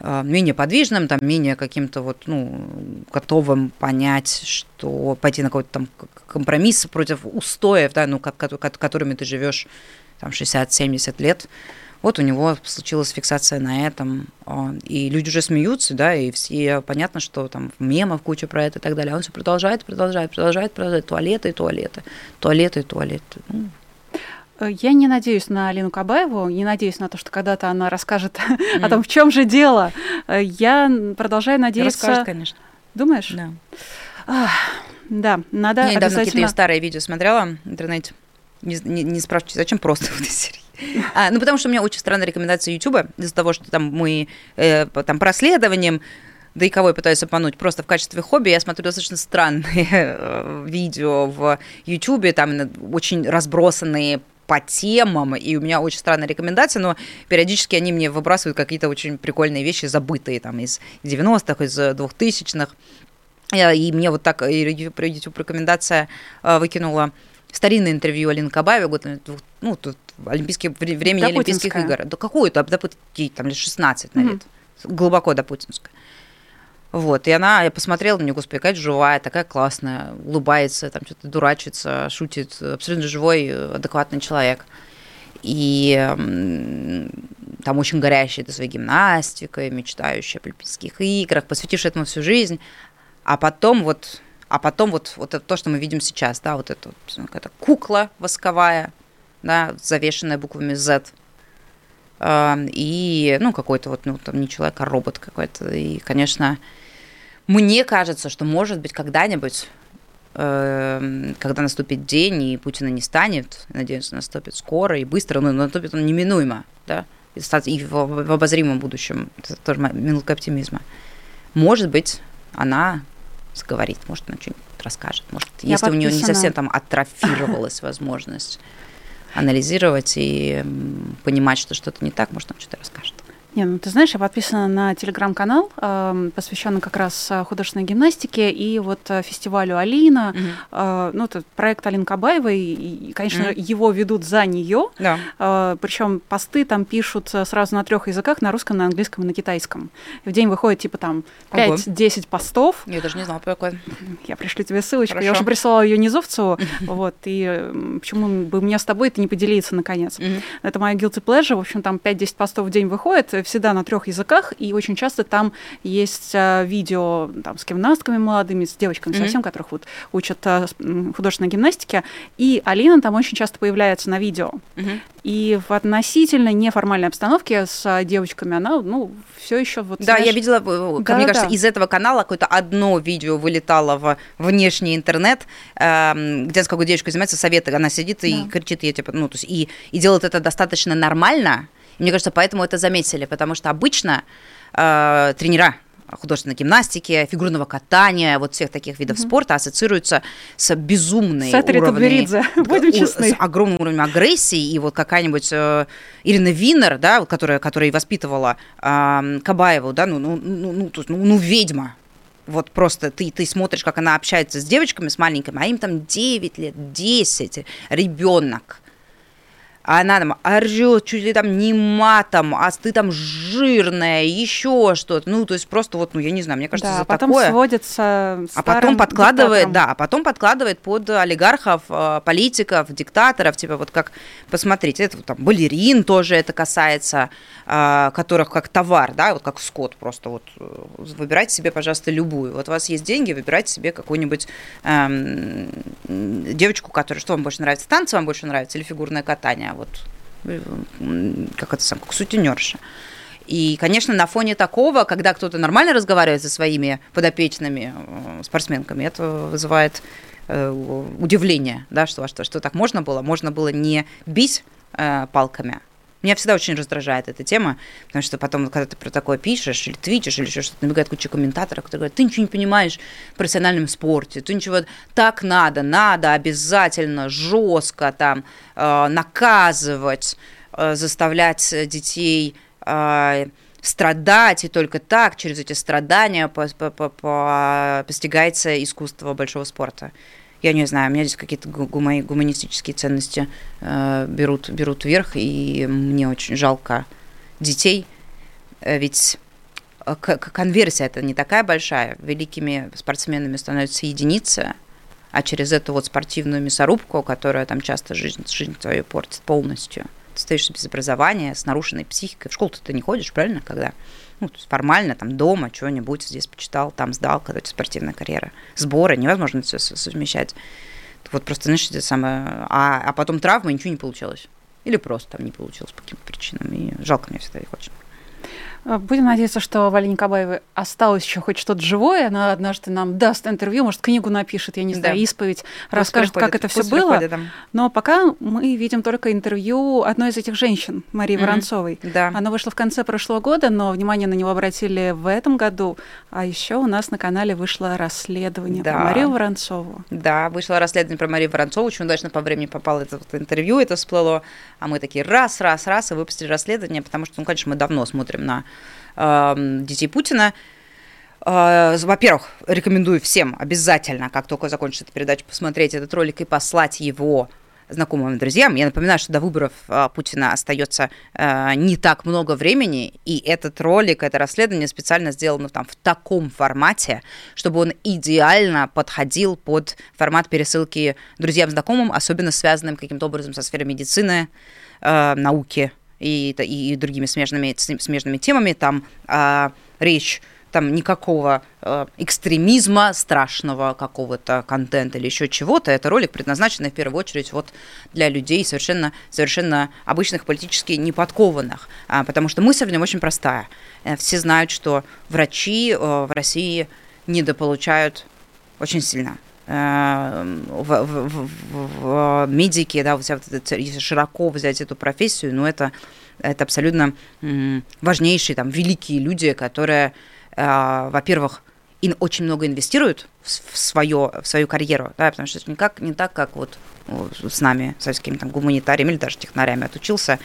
э, менее подвижным, там, менее каким-то вот, ну, готовым понять, что пойти на какой-то там компромисс против устоев, да, ну, как, которыми ты живешь там, шестьдесят-семьдесят лет. Вот у него случилась фиксация на этом, э, и люди уже смеются, да, и все, понятно, что там мемов куча про это и так далее, а он все продолжает, продолжает, продолжает, продолжает, туалеты и туалеты, туалеты и туалеты, ну. Я не надеюсь на Алину Кабаеву, не надеюсь на то, что когда-то она расскажет mm. о том, в чем же дело. Я продолжаю надеяться... Расскажет, конечно. Думаешь? Да. Ах, да, надо я обязательно... Я недавно какие-то ее старые видео смотрела в интернете. Не, не, не спрашивайте, зачем просто в этой серии? А, ну, потому что у меня очень странная рекомендация Ютуба из-за того, что там мы э, там, по расследованиям да и кого я пытаюсь обмануть, просто в качестве хобби я смотрю достаточно странные видео в Ютубе, там очень разбросанные по темам, и у меня очень странные рекомендации, но периодически они мне выбрасывают какие-то очень прикольные вещи, забытые там из девяностых, из двухтысячных. И мне вот так YouTube-рекомендация выкинула старинное интервью Алины Кабаевой, год, ну, тут олимпийские, времени да Олимпийских путинская. Игр. Да какую-то, да, там лет шестнадцать на вид. Mm-hmm. Глубоко до путинской. Вот, и она, я посмотрела на нее, господи, какая живая, такая классная, улыбается, там что-то дурачится, шутит, абсолютно живой, адекватный человек. И там очень горящая своей гимнастикой, мечтающая о Олимпийских играх, посвятившая этому всю жизнь. А потом вот, а потом вот, вот это то, что мы видим сейчас, да, вот эта вот, какая-то кукла восковая, да, завешенная буквами Z. И, ну, какой-то вот, ну, там не человек, а робот какой-то. И, конечно... Мне кажется, что, может быть, когда-нибудь, э, когда наступит день, и Путина не станет, надеюсь, наступит скоро и быстро, но наступит он неминуемо, да, и в, в обозримом будущем, это тоже минутка оптимизма. Может быть, она заговорит, может, она что-нибудь расскажет, может, Я если подписана. У нее не совсем там атрофировалась возможность анализировать и понимать, что что-то не так, может, она что-то расскажет. Не, ну ты знаешь, я подписана на телеграм-канал, э, посвященный как раз художественной гимнастике и вот фестивалю Алина. Mm-hmm. Э, ну, это проект Алины Кабаевой, и, конечно, mm-hmm. его ведут за нее. Yeah. Э, причем посты там пишут сразу на трех языках: на русском, на английском и на китайском. И в день выходит типа там пять-десять постов. Я даже не знала, про какой. Я пришлю тебе ссылочку. Хорошо. Я уже прислала ее Низовцеву. Вот, и почему бы мне с тобой это не поделиться наконец? Mm-hmm. Это моя guilty pleasure. В общем, там пять-десять постов в день выходит. Всегда на трех языках, и очень часто там есть видео там, с гимнастками молодыми, с девочками mm-hmm. совсем, которых вот учат художественной гимнастике, и Алина там очень часто появляется на видео. Mm-hmm. И в относительно неформальной обстановке с девочками она, ну, все еще вот... Да, знаешь... я видела, да, мне да. кажется, из этого канала какое-то одно видео вылетало в внешний интернет, где с какой девочкой занимается, советы, она сидит и да. кричит, я типа, ну, то есть, и, и делает это достаточно нормально. Мне кажется, поэтому это заметили, потому что обычно э, тренера художественной гимнастики, фигурного катания, вот всех таких видов mm-hmm. спорта ассоциируются с безумной уровнем, с огромным уровнем агрессии, и вот какая-нибудь э, Ирина Винер, да, которая, которая воспитывала э, Кабаеву, да, ну, ну, ну, ну, ну, ну ведьма. Вот просто ты, ты смотришь, как она общается с девочками, с маленькими, а им там девять лет, десять, ребенок. А она там орёт, чуть ли там не матом, а ты там жирная, еще что-то. Ну, то есть просто вот, ну, я не знаю, мне кажется, да, за потом такое... сводится а потом подкладывает, диктатором. Да, а потом подкладывает под олигархов, политиков, диктаторов, типа вот как, посмотрите, это там балерин тоже это касается, которых как товар, да, вот как скот просто вот. Выбирайте себе, пожалуйста, любую. Вот у вас есть деньги, выбирайте себе какую-нибудь эм, девочку, которая, что вам больше нравится, танцы вам больше нравится или фигурное катание? Вот, как это сам, как сутенерша. И, конечно, на фоне такого, когда кто-то нормально разговаривает со своими подопечными спортсменками, это вызывает э, удивление, да, что, что, что так можно было, можно было не бить э, палками. Меня всегда очень раздражает эта тема, потому что потом, когда ты про такое пишешь или твитишь, или еще что-то, набегает куча комментаторов, которые говорят, ты ничего не понимаешь в профессиональном спорте, ты ничего, так надо, надо обязательно жестко там наказывать, заставлять детей страдать, и только так, через эти страдания постигается искусство большого спорта. Я не знаю, у меня здесь какие-то гума- гуманистические ценности э, берут, берут вверх, и мне очень жалко детей, ведь к- конверсия это не такая большая, великими спортсменами становятся единицы, а через эту вот спортивную мясорубку, которая там часто жизнь, жизнь твою портит полностью, ты стоишь без образования, с нарушенной психикой, в школу-то ты не ходишь, правильно, когда? Ну, то есть формально, там, дома, что-нибудь здесь почитал, там сдал, когда у тебя спортивная карьера. Сборы, невозможно все совмещать. Вот просто, знаешь, это самое... А, а потом травма, и ничего не получилось. Или просто там не получилось по каким-то причинам. И жалко мне всегда их очень. Будем надеяться, что в Алине Кабаевой осталось еще хоть что-то живое. Она однажды нам даст интервью, может, книгу напишет, я не знаю, да. исповедь, пусть расскажет, приходит, как это все было. Приходит, да. Но пока мы видим только интервью одной из этих женщин, Марии mm-hmm. Воронцовой. Да. Оно вышло в конце прошлого года, но внимание на него обратили в этом году. А еще у нас на канале вышло расследование да. про Марию Воронцову. Да, вышло расследование про Марию Воронцову. Очень удачно по времени попало это вот интервью, это всплыло. А мы такие раз, раз, раз, и выпустили расследование, потому что, ну, конечно, мы давно смотрим на детей Путина. Во-первых, рекомендую всем обязательно, как только закончится эта передача, посмотреть этот ролик и послать его знакомым и друзьям. Я напоминаю, что до выборов Путина остается не так много времени, и этот ролик, это расследование специально сделано там в таком формате, чтобы он идеально подходил под формат пересылки друзьям-знакомым, особенно связанным каким-то образом со сферой медицины, науки и, и, и другими смежными, смежными темами. Там а, речь там никакого а, экстремизма, страшного какого-то контента или еще чего-то. Это ролик, предназначенный в первую очередь вот для людей совершенно, совершенно обычных, политически неподкованных, а, потому что мысль в нем очень простая. Все знают, что врачи а, в России недополучают очень сильно. В, в, в, в медике, да, если широко взять эту профессию, ну, это, это абсолютно важнейшие, там, великие люди, которые, во-первых, ин, очень много инвестируют в, свое, в свою карьеру, да, потому что никак, не так, как вот с нами, со всякими там гуманитариями или даже технарями отучился,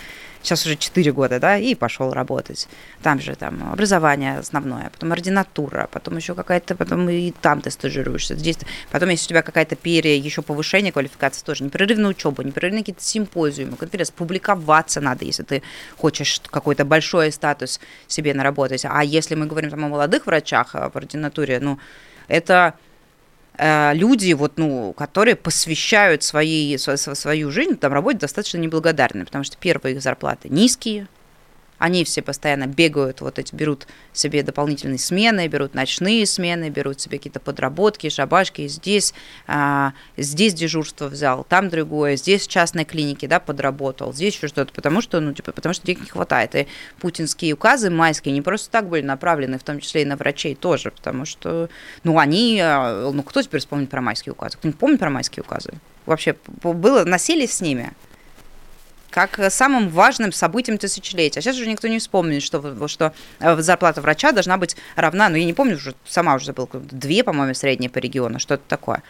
сейчас уже четыре года, да, и пошел работать. Там же там образование основное, потом ординатура, потом еще какая-то, потом и там ты стажируешься, здесь, потом если у тебя какая-то перья, еще повышение квалификации тоже, непрерывная учеба, непрерывные какие-то симпозиумы, конференции, публиковаться надо, если ты хочешь какой-то большой статус себе наработать. А если мы говорим там о молодых врачах в ординатуре, ну, это... люди, вот, ну, которые посвящают свои, свою, свою жизнь там, работе, достаточно неблагодарны, потому что первые их зарплаты низкие, они все постоянно бегают, вот эти берут себе дополнительные смены, берут ночные смены, берут себе какие-то подработки, шабашки, здесь, а, здесь дежурство взял, там другое, здесь в частной клинике, да, подработал, здесь еще что-то, потому что, ну, типа, потому что денег не хватает. И путинские указы майские не просто так были направлены, в том числе и на врачей тоже, потому что, ну, они, ну, кто теперь вспомнит про майские указы? Кто-нибудь помнит про майские указы? Вообще, было, носились с ними как самым важным событием тысячелетия. А сейчас уже никто не вспомнит, что, что зарплата врача должна быть равна, ну, я не помню, уже, сама уже забыла, две, по-моему, средние по региону, что-то такое.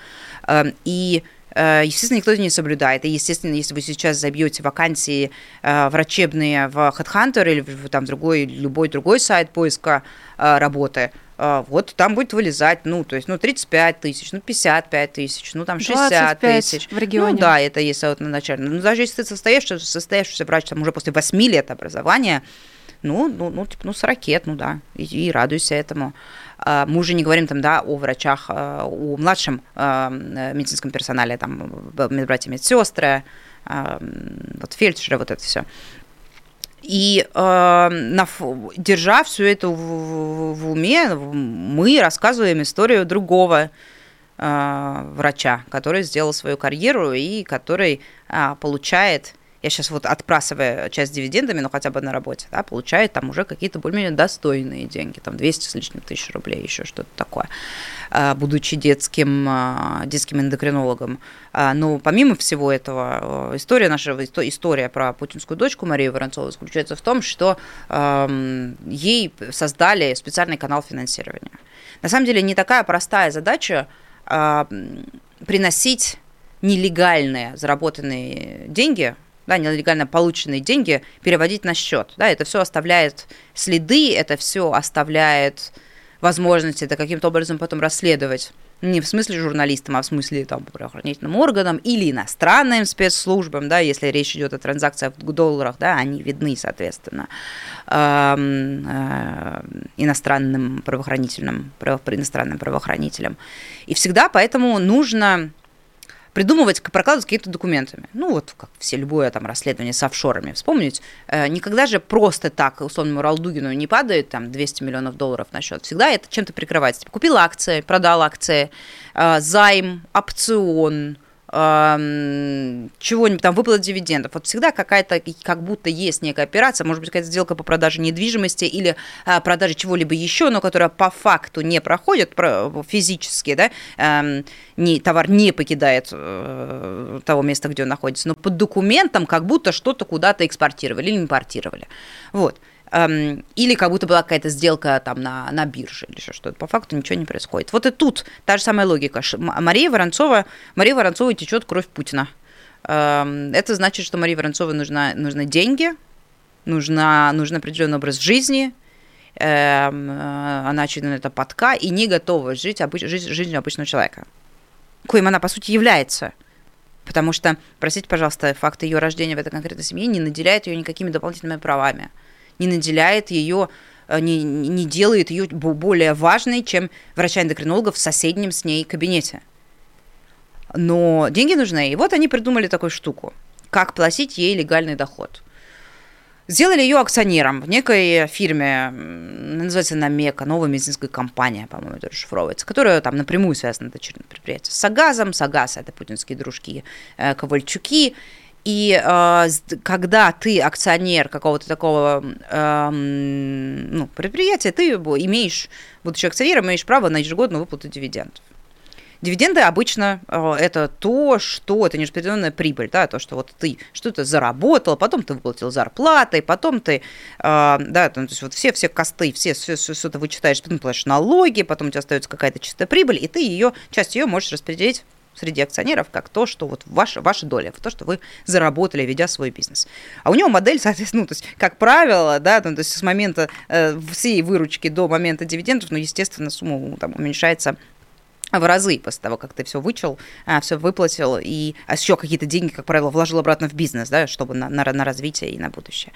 И, естественно, никто это не соблюдает. И, естественно, если вы сейчас забьете вакансии врачебные в HeadHunter или в там, другой, любой другой сайт поиска работы, вот там будет вылезать, ну, то есть, ну, тридцать пять тысяч, ну, пятьдесят пять тысяч, ну, там, шестьдесят тысяч. В регионе. Ну, да, это если вот на начале. Ну, даже если ты состоявшийся, состоявшийся врач, там, уже после восьми лет образования, ну, ну, ну типа, ну, сорокет, ну, да, и, и радуйся этому. Мы уже не говорим, там, да, о врачах, о младшем медицинском персонале, там, братья медсестры, вот, фельдшеры, вот это все. И э, держа все это в, в, в уме, мы рассказываем историю другого э, врача, который сделал свою карьеру и который э, получает, я сейчас вот отпрасываю часть дивидендами, но хотя бы на работе, да, получает там уже какие-то более-менее достойные деньги, там двести с лишним тысяч рублей, еще что-то такое, э, будучи детским, э, детским эндокринологом. Но помимо всего этого, история наша, история про путинскую дочку Марию Воронцову заключается в том, что э, ей создали специальный канал финансирования. На самом деле не такая простая задача э, приносить нелегальные заработанные деньги, да, нелегально полученные деньги, переводить на счет. Да, это все оставляет следы, это все оставляет возможность это каким-то образом потом расследовать. Не в смысле журналистам, а в смысле там, правоохранительным органам или иностранным спецслужбам, да, если речь идет о транзакциях в долларах, да, они видны, соответственно, иностранным правоохранительным, иностранным правоохранителям. И всегда поэтому нужно придумывать, прокладывать какими-то документами. Ну, вот как все, любое там расследование с офшорами. Вспомнить, никогда же просто так, условному Ралдугину, не падает там двести миллионов долларов на счет. Всегда это чем-то прикрывается. Типа, купил акции, продал акции, займ, опцион, чего-нибудь, там, выплат дивидендов. Вот всегда какая-то, как будто есть некая операция, может быть, какая-то сделка по продаже недвижимости или продаже чего-либо еще, но которая по факту не проходит физически, да, не, товар не покидает того места, где он находится, но под документом как будто что-то куда-то экспортировали или импортировали. Вот. Или как будто была какая-то сделка там на, на бирже или что-то. По факту ничего не происходит. Вот и тут та же самая логика. Мария Воронцова, Мария Воронцова течет кровь Путина. Это значит, что Марии Воронцовой нужна, нужны деньги, нужна, нужен определенный образ жизни. Она, очевидно, это подка и не готова жить обыч, жизнью обычного человека, коим она, по сути, является. Потому что, простите, пожалуйста, факт ее рождения в этой конкретной семье не наделяет ее никакими дополнительными правами. Не наделяет ее, не, не делает ее более важной, чем врача-эндокринолога в соседнем с ней кабинете. Но деньги нужны. И вот они придумали такую штуку, как платить ей легальный доход. Сделали ее акционером в некой фирме, называется «Намека», новая медицинская компания, по-моему, это расшифровывается, которая там напрямую связана с дочерним предприятием. С «СОГАЗом». «СОГАЗ» — это путинские дружки Ковальчуки. И э, когда ты акционер какого-то такого э, ну, предприятия, ты имеешь, будучи акционером, имеешь право на ежегодную выплату дивидендов. Дивиденды обычно э, это то, что это нераспределенная прибыль, да, то, что вот ты что-то заработал, потом ты выплатил зарплатой, потом ты, э, да, там, то есть вот все, все косты, все, все, все, все это вычитаешь, потом платишь налоги, потом у тебя остается какая-то чистая прибыль, и ты ее, часть ее можешь распределить среди акционеров, как то, что вот ваша, ваша доля, то, что вы заработали, ведя свой бизнес. А у него модель, соответственно, ну, то есть, как правило, да, ну, то есть с момента э, всей выручки до момента дивидендов, ну, естественно, сумма там уменьшается в разы после того, как ты все вычел, а, все выплатил, и а еще какие-то деньги, как правило, вложил обратно в бизнес, да, чтобы на, на, на развитие и на будущее.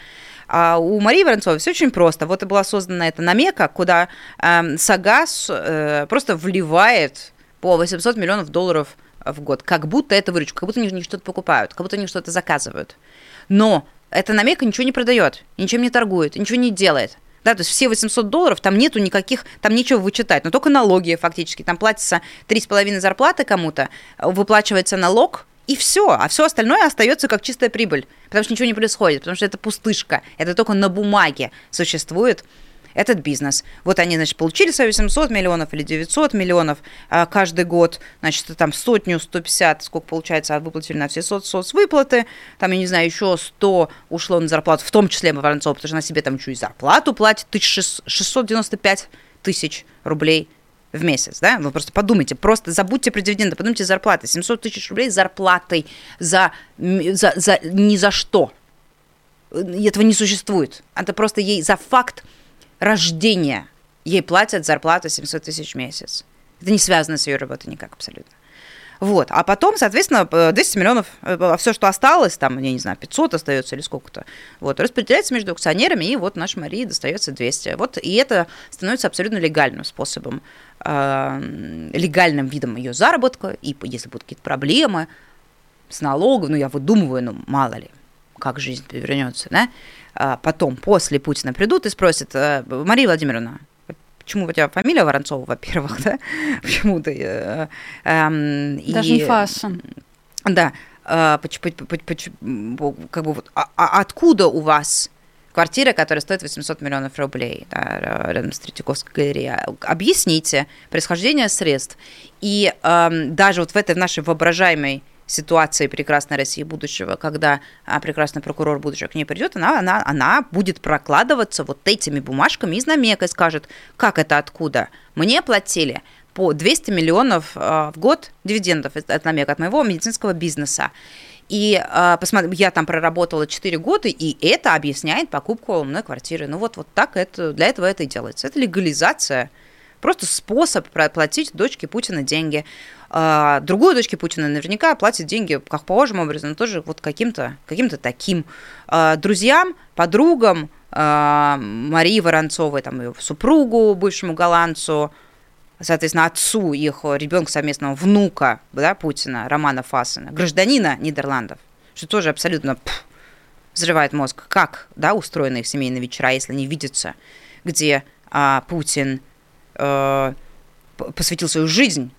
А у Марии Воронцовой все очень просто. Вот и была создана эта намека, куда э, СОГАЗ э, просто вливает по восемьсот миллионов долларов в год, как будто это выручка, как будто они что-то покупают, как будто они что-то заказывают. Но эта намека ничего не продает, ничем не торгует, ничего не делает. Да, то есть все восемьсот долларов, там нету никаких, там нечего вычитать, но только налоги фактически. Там платится три с половиной зарплаты кому-то, выплачивается налог, и все. А все остальное остается как чистая прибыль, потому что ничего не происходит, потому что это пустышка, это только на бумаге существует этот бизнес. Вот они, значит, получили свои восемьсот миллионов или девятьсот миллионов каждый год, значит, там сотню, сто пятьдесят, сколько получается, выплатили на все соц, соцвыплаты, там, я не знаю, еще сто ушло на зарплату, в том числе Воронцова, потому что она себе там еще и зарплату платит, шестьсот девяносто пять тысяч рублей в месяц, да? Вы просто подумайте, просто забудьте про дивиденды, подумайте зарплаты, семьсот тысяч рублей зарплатой за, за, за ни за что. Этого не существует. Это просто ей за факт рождения. Ей платят зарплату семьсот тысяч в месяц. Это не связано с ее работой никак абсолютно. Вот. А потом, соответственно, двести миллионов, все, что осталось, там, я не знаю, пятьсот остается или сколько-то, вот, распределяется между акционерами, и вот нашей Марии достается двести. Вот, и это становится абсолютно легальным способом, э, легальным видом ее заработка, и если будут какие-то проблемы с налогом, ну, я выдумываю, ну, мало ли, как жизнь перевернется, да? А потом, после Путина придут и спросят: Мария Владимировна, почему у тебя фамилия Воронцова, во-первых, да? Почему ты... Э, э, э, Даже и, не фасшн. Да. Э, поч, поч, поч, поч, как бы вот, а, а откуда у вас квартира, которая стоит восемьсот миллионов рублей, да, рядом с Третьяковской галереей? Объясните происхождение средств. И э, даже вот в этой в нашей воображаемой ситуации прекрасной России будущего, когда прекрасный прокурор будущего к ней придет, она, она, она будет прокладываться вот этими бумажками из намека и скажет: как это, откуда? Мне платили по двести миллионов в год дивидендов от намека, от моего медицинского бизнеса. И посмотри, я там проработала четыре года, и это объясняет покупку мной квартиры. Ну вот, вот так это, для этого это и делается. Это легализация, просто способ проплатить дочке Путина деньги. Другой дочке Путина наверняка платит деньги, как похожим образом, но тоже вот каким-то, каким-то таким. Друзьям, подругам Марии Воронцовой, там, ее супругу, бывшему голландцу, соответственно, отцу их ребенка совместного, внука, да, Путина, Романа Фасена, гражданина Нидерландов, что тоже абсолютно пфф, взрывает мозг. Как, да, устроены их семейные вечера, если они видятся, где а, Путин а, посвятил свою жизнь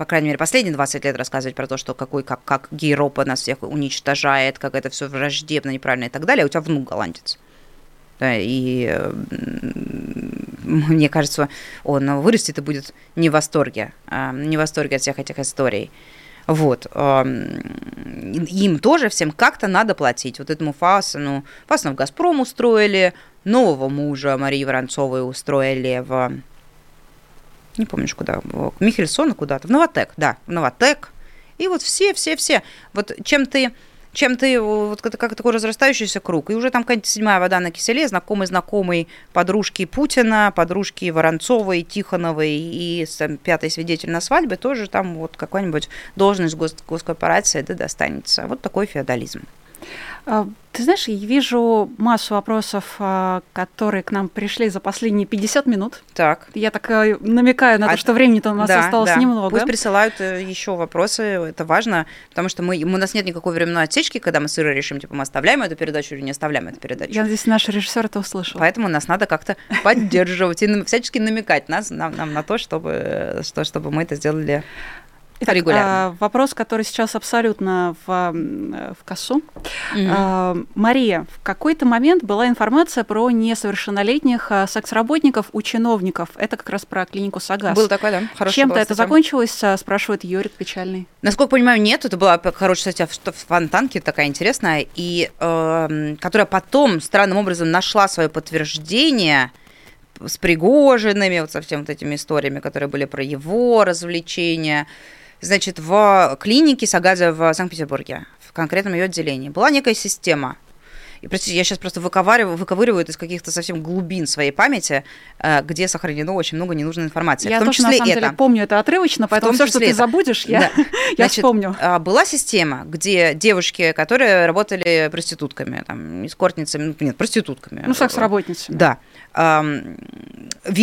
по крайней мере, последние двадцать лет рассказывать про то, что какой, как, как Гейропа нас всех уничтожает, как это все враждебно, неправильно и так далее, а у тебя внук голландец. И мне кажется, он вырастет и будет не в восторге, не в восторге от всех этих историй. Вот. Им тоже всем как-то надо платить. Вот этому Фаасану, Фаасану в «Газпром» устроили, нового мужа Марии Воронцовой устроили в... Не помнишь, куда. К Михельсону куда-то. В Новотек, да, в Новотек. И вот все, все, все. Вот чем ты... Чем ты, вот как такой разрастающийся круг, и уже там какая-то седьмая вода на киселе, знакомые-знакомые подружки Путина, подружки Воронцовой, Тихоновой и пятый свидетель на свадьбе, тоже там вот какая-нибудь должность госкорпорации да, достанется. Вот такой феодализм. Ты знаешь, я вижу массу вопросов, которые к нам пришли за последние пятьдесят минут. Так. Я так намекаю на то, а... что времени-то у нас да, осталось да. немного. Пусть присылают еще вопросы, это важно, потому что мы, у нас нет никакой временной отсечки, когда мы с Ирой решим, типа, мы оставляем эту передачу или не оставляем эту передачу. Я надеюсь, наш режиссер это услышал. Поэтому нас надо как-то поддерживать и всячески намекать нас, нам, нам на то, чтобы, что, чтобы мы это сделали. Итак, вопрос, который сейчас абсолютно в, в кассу. Mm-hmm. Мария, в какой-то момент была информация про несовершеннолетних секс-работников у чиновников. Это как раз про клинику СОГАЗ. Было такое, да? Хорошая Чем-то это статья. Закончилось, спрашивает Юрий Печальный. Насколько понимаю, нет. Это была хорошая статья в Фонтанке, такая интересная, и, э, которая потом странным образом нашла свое подтверждение с Пригожинами, вот со всеми вот этими историями, которые были про его развлечения. Значит, в клинике СОГАЗа в Санкт-Петербурге, в конкретном ее отделении, была некая система. И, простите, я сейчас просто выковыриваю, выковыриваю из каких-то совсем глубин своей памяти, где сохранено очень много ненужной информации. Я в том тоже, числе на самом это. деле, помню это отрывочно, поэтому все, что это. ты забудешь, да. я, Значит, я вспомню. Была система, где девушки, которые работали проститутками, там, эскортницами, нет, проститутками. Ну, секс-работницами. Да. ви ай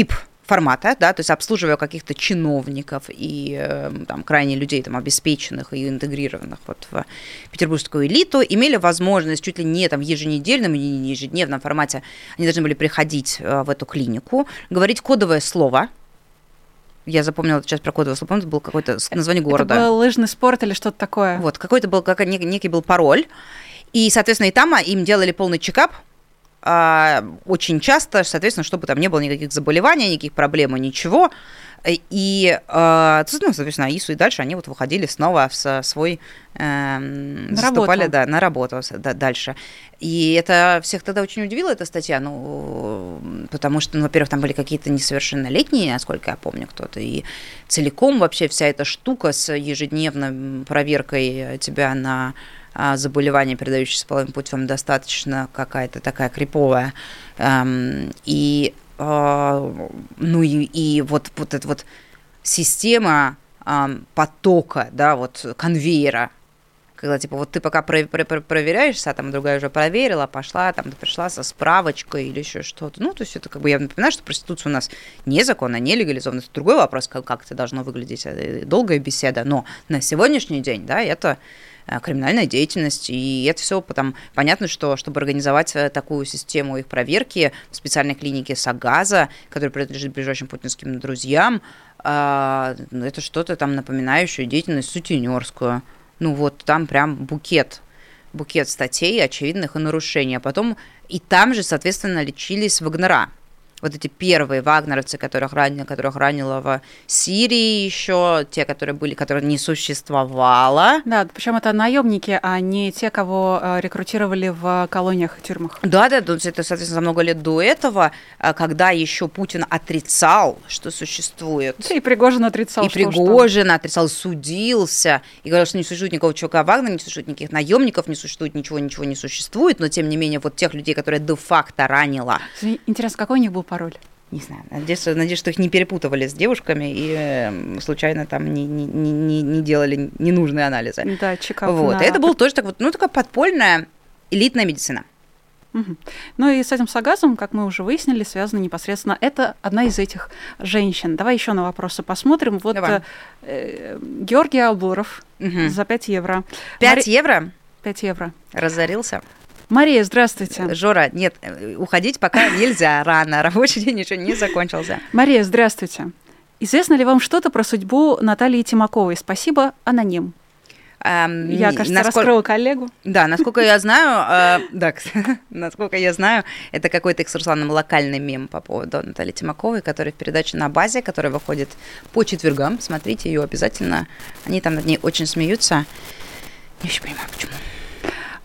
пи формата, да, то есть обслуживая каких-то чиновников и там, крайне людей там, обеспеченных и интегрированных вот, в петербургскую элиту, имели возможность чуть ли не там, в еженедельном и не ежедневном формате, они должны были приходить в эту клинику, говорить кодовое слово. Я запомнила сейчас про кодовое слово, это было какое-то название города. Это был лыжный спорт или что-то такое. Вот, какой-то был, как, некий был пароль. И, соответственно, и там им делали полный чекап, очень часто, соответственно, чтобы там не было никаких заболеваний, никаких проблем, ничего. И, ну, соответственно, ИСУ и дальше они вот выходили снова в свой... Э, заступали да, на работу да, дальше. И это всех тогда очень удивило, эта статья, ну, потому что, ну, во-первых, там были какие-то несовершеннолетние, насколько я помню, кто-то, и целиком вообще вся эта штука с ежедневной проверкой тебя на... заболевание, передающееся половым путем, достаточно какая-то такая криповая. И, ну, и, и вот, вот эта вот система потока, да, вот конвейера, когда, типа, вот ты пока про- про- проверяешься, а там другая уже проверила, пошла, там, пришла со справочкой или еще что-то. Ну, то есть это как бы, я напоминаю, что проституция у нас незаконна, не легализована. Это другой вопрос, как, как это должно выглядеть, долгая беседа. Но на сегодняшний день, да, это... криминальная деятельность, и это все потом понятно, что чтобы организовать такую систему их проверки в специальной клинике СОГАЗа, которая принадлежит ближайшим путинским друзьям, это что-то там напоминающее деятельность сутенерскую. Ну вот там прям букет, букет статей очевидных и нарушений. А потом и там же, соответственно, лечились вагнера. Вот эти первые вагнеровцы, которых ранило, которых ранило в Сирии еще, те, которые были, которые не существовало. Да, причем это наемники, а не те, кого рекрутировали в колониях и тюрьмах. Да, да, это, соответственно, за много лет до этого, когда еще Путин отрицал, что существует. Да, и Пригожин отрицал, и что И Пригожин что? отрицал, судился, и говорил, что не существует никакого чувака Вагнера, не существует никаких наемников, не существует ничего, ничего не существует, но, тем не менее, вот тех людей, которые де-факто ранило. Интересно, какой у них был пароль? Не знаю. Надеюсь, надеюсь, что их не перепутывали с девушками и э, случайно там не, не, не, не делали ненужные анализы. Да, чекап. Вот. На... Это была тоже так, ну, такая подпольная элитная медицина. Угу. Ну и с этим СОГАЗом, как мы уже выяснили, связано непосредственно. Это одна из этих женщин. Давай еще на вопросы посмотрим. Вот э, э, Георгий Албуров угу. за пять евро. пять Мари... евро? пять евро. Разорился. Мария, здравствуйте. Жора, нет, уходить пока нельзя, рано, рабочий день еще не закончился. Мария, здравствуйте. Известно ли вам что-то про судьбу Натальи Тимаковой? Спасибо, аноним. Um, я, кажется, насколько... раскрыла коллегу. Да, насколько я знаю, э, да, насколько я знаю, это какой-то их с Русланом локальный мем по поводу Натальи Тимаковой, которая в передаче «На базе», которая выходит по четвергам. Смотрите ее обязательно. Они там над ней очень смеются. Я еще понимаю, почему.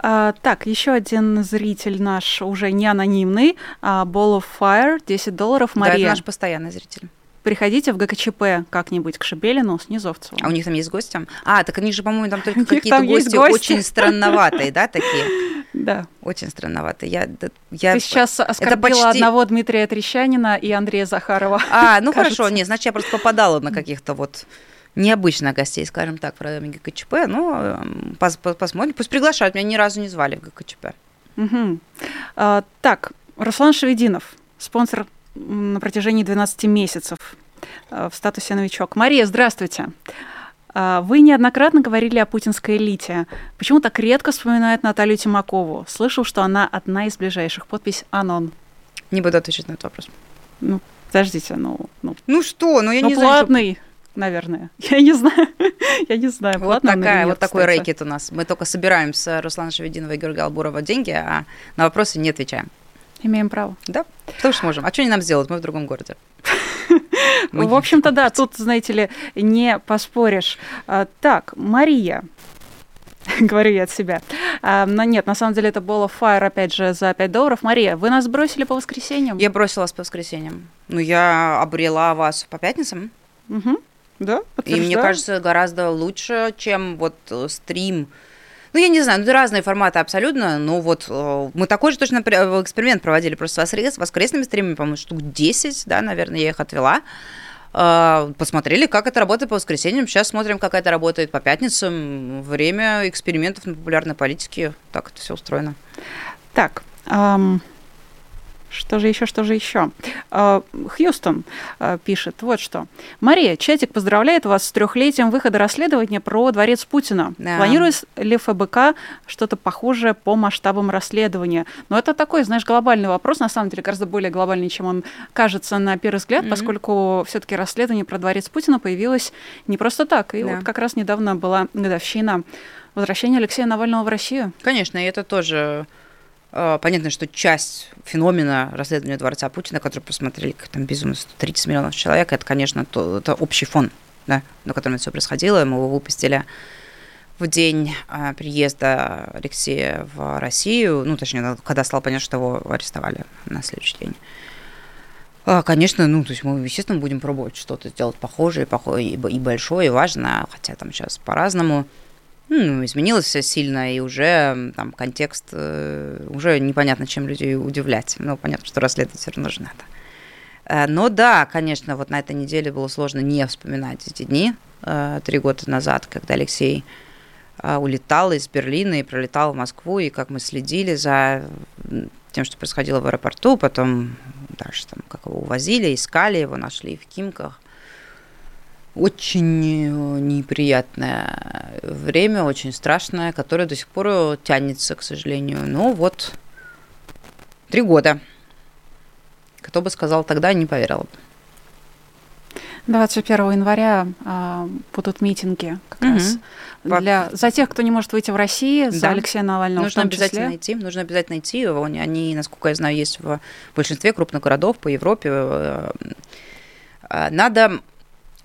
А, так, еще один зритель наш, уже не анонимный, а Ball of Fire, десять долларов, Мария. Да, это наш постоянный зритель. Приходите в ГКЧП как-нибудь к Шебелину с Низовцевым. А у них там есть гости? А, так они же, по-моему, там только какие-то гости, гости очень странноватые, да, такие? Да. Очень странноватые. Я, я... Ты сейчас оскорбила почти... одного Дмитрия Трещанина и Андрея Захарова. А, ну хорошо, нет, значит, я просто попадала на каких-то вот необычных гостей, скажем так, в районе ГКЧП. Ну, посмотрим. Пусть приглашают, меня ни разу не звали в ГКЧП. Угу. А, так, Руслан Шевединов, спонсор на протяжении двенадцати месяцев в статусе новичок. Мария, здравствуйте. Вы неоднократно говорили о путинской элите. Почему так редко вспоминают Наталью Тимакову? Слышал, что она одна из ближайших. Подпись «Анон». Не буду отвечать на этот вопрос. Ну, подождите, ну... Ну, ну что? Ну, я ну, не платный, знаю, что... наверное. Я не знаю. Я не знаю, вот платный такая, или нет, вот такой рэкет у нас. Мы только собираем с Руслана Шевединова и Георгия Албурова деньги, а на вопросы не отвечаем. Имеем право. Да, потому что можем. А что они нам сделают? Мы в другом городе. В общем-то, да, тут, знаете ли, не поспоришь. Так, Мария, говорю я от себя. Но нет, на самом деле это Ball of Fire, опять же, за пять долларов. Мария, вы нас бросили по воскресеньям? Я бросила вас по воскресеньям. Ну, я обрела вас по пятницам. Да, и мне кажется, гораздо лучше, чем вот стрим... Ну, я не знаю, ну, разные форматы абсолютно, но вот э, мы такой же точно эксперимент проводили просто с воскресными стримами, по-моему, штук десять, да, наверное, я их отвела. Э, посмотрели, как это работает по воскресеньям, сейчас смотрим, как это работает по пятницам. Время экспериментов на популярной политике, так это все устроено. Так, эм, что же еще, что же еще? Э, Хьюстон э, пишет вот что. Мария, чатик поздравляет вас с трехлетием выхода расследования про дворец Путина. Да. Планирует ли ФБК что-то похожее по масштабам расследования? Но это такой, знаешь, глобальный вопрос, на самом деле гораздо более глобальный, чем он кажется на первый взгляд, mm-hmm. поскольку все-таки расследование про дворец Путина появилось не просто так. И да. вот как раз недавно была годовщина возвращения Алексея Навального в Россию. Конечно, и это тоже... Понятно, что часть феномена расследования дворца Путина, который посмотрели, как там безумно сто тридцать миллионов человек, это, конечно, то, это общий фон, да, на котором это все происходило. Мы его выпустили в день приезда Алексея в Россию, ну, точнее, когда стало понятно, что его арестовали на следующий день. Конечно, ну, то есть мы, естественно, будем пробовать что-то сделать похожее, похожее и большое, и важное, хотя там сейчас по-разному. Ну, изменилось все сильно, и уже там контекст, уже непонятно, чем людей удивлять. Ну, понятно, что расследовать все равно же надо. Но да, конечно, вот на этой неделе было сложно не вспоминать эти дни, три года назад, когда Алексей улетал из Берлина и прилетал в Москву, и как мы следили за тем, что происходило в аэропорту, потом дальше там как его увозили, искали, его нашли в Химках. Очень неприятное время, очень страшное, которое до сих пор тянется, к сожалению. Но вот три года. Кто бы сказал тогда, не поверила бы. двадцать первого января э, будут митинги как угу. раз. Для, за тех, кто не может выйти в Россию, да. за Алексея Навального нужно в том обязательно числе. Идти, нужно обязательно идти. Они, насколько я знаю, есть в большинстве крупных городов по Европе. Надо...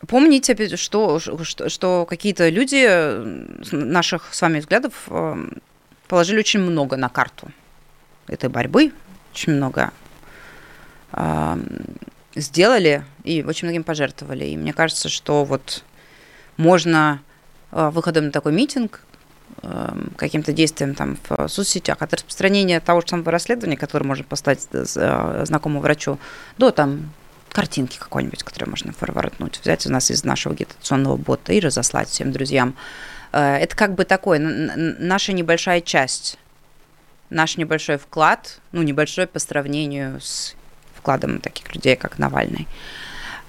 Помните, что, что, что какие-то люди наших с вами взглядов положили очень много на карту этой борьбы, очень много э, сделали и очень многим пожертвовали. И мне кажется, что вот можно выходом на такой митинг, э, каким-то действием там в соцсетях, от распространения того же самого расследования, которое можно поставить знакомому врачу, до там... картинки какой-нибудь, которую можно форварднуть, взять у нас из нашего агитационного бота и разослать всем друзьям. Это как бы такое, наша небольшая часть, наш небольшой вклад, ну, небольшой по сравнению с вкладом таких людей, как Навальный.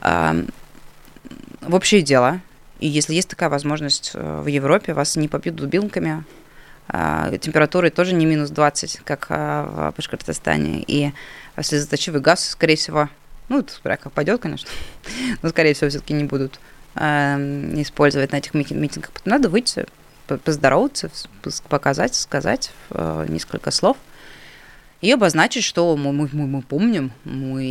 В общее дело, и если есть такая возможность в Европе, вас не побьют дубинками, температуры тоже не минус двадцать, как в Башкортостане, и слезоточивый газ, скорее всего, Ну, это раков пойдет, конечно, но, скорее всего, все-таки не будут использовать на этих митингах. Надо выйти, поздороваться, показать, сказать несколько слов и обозначить, что мы, мы, мы помним, мы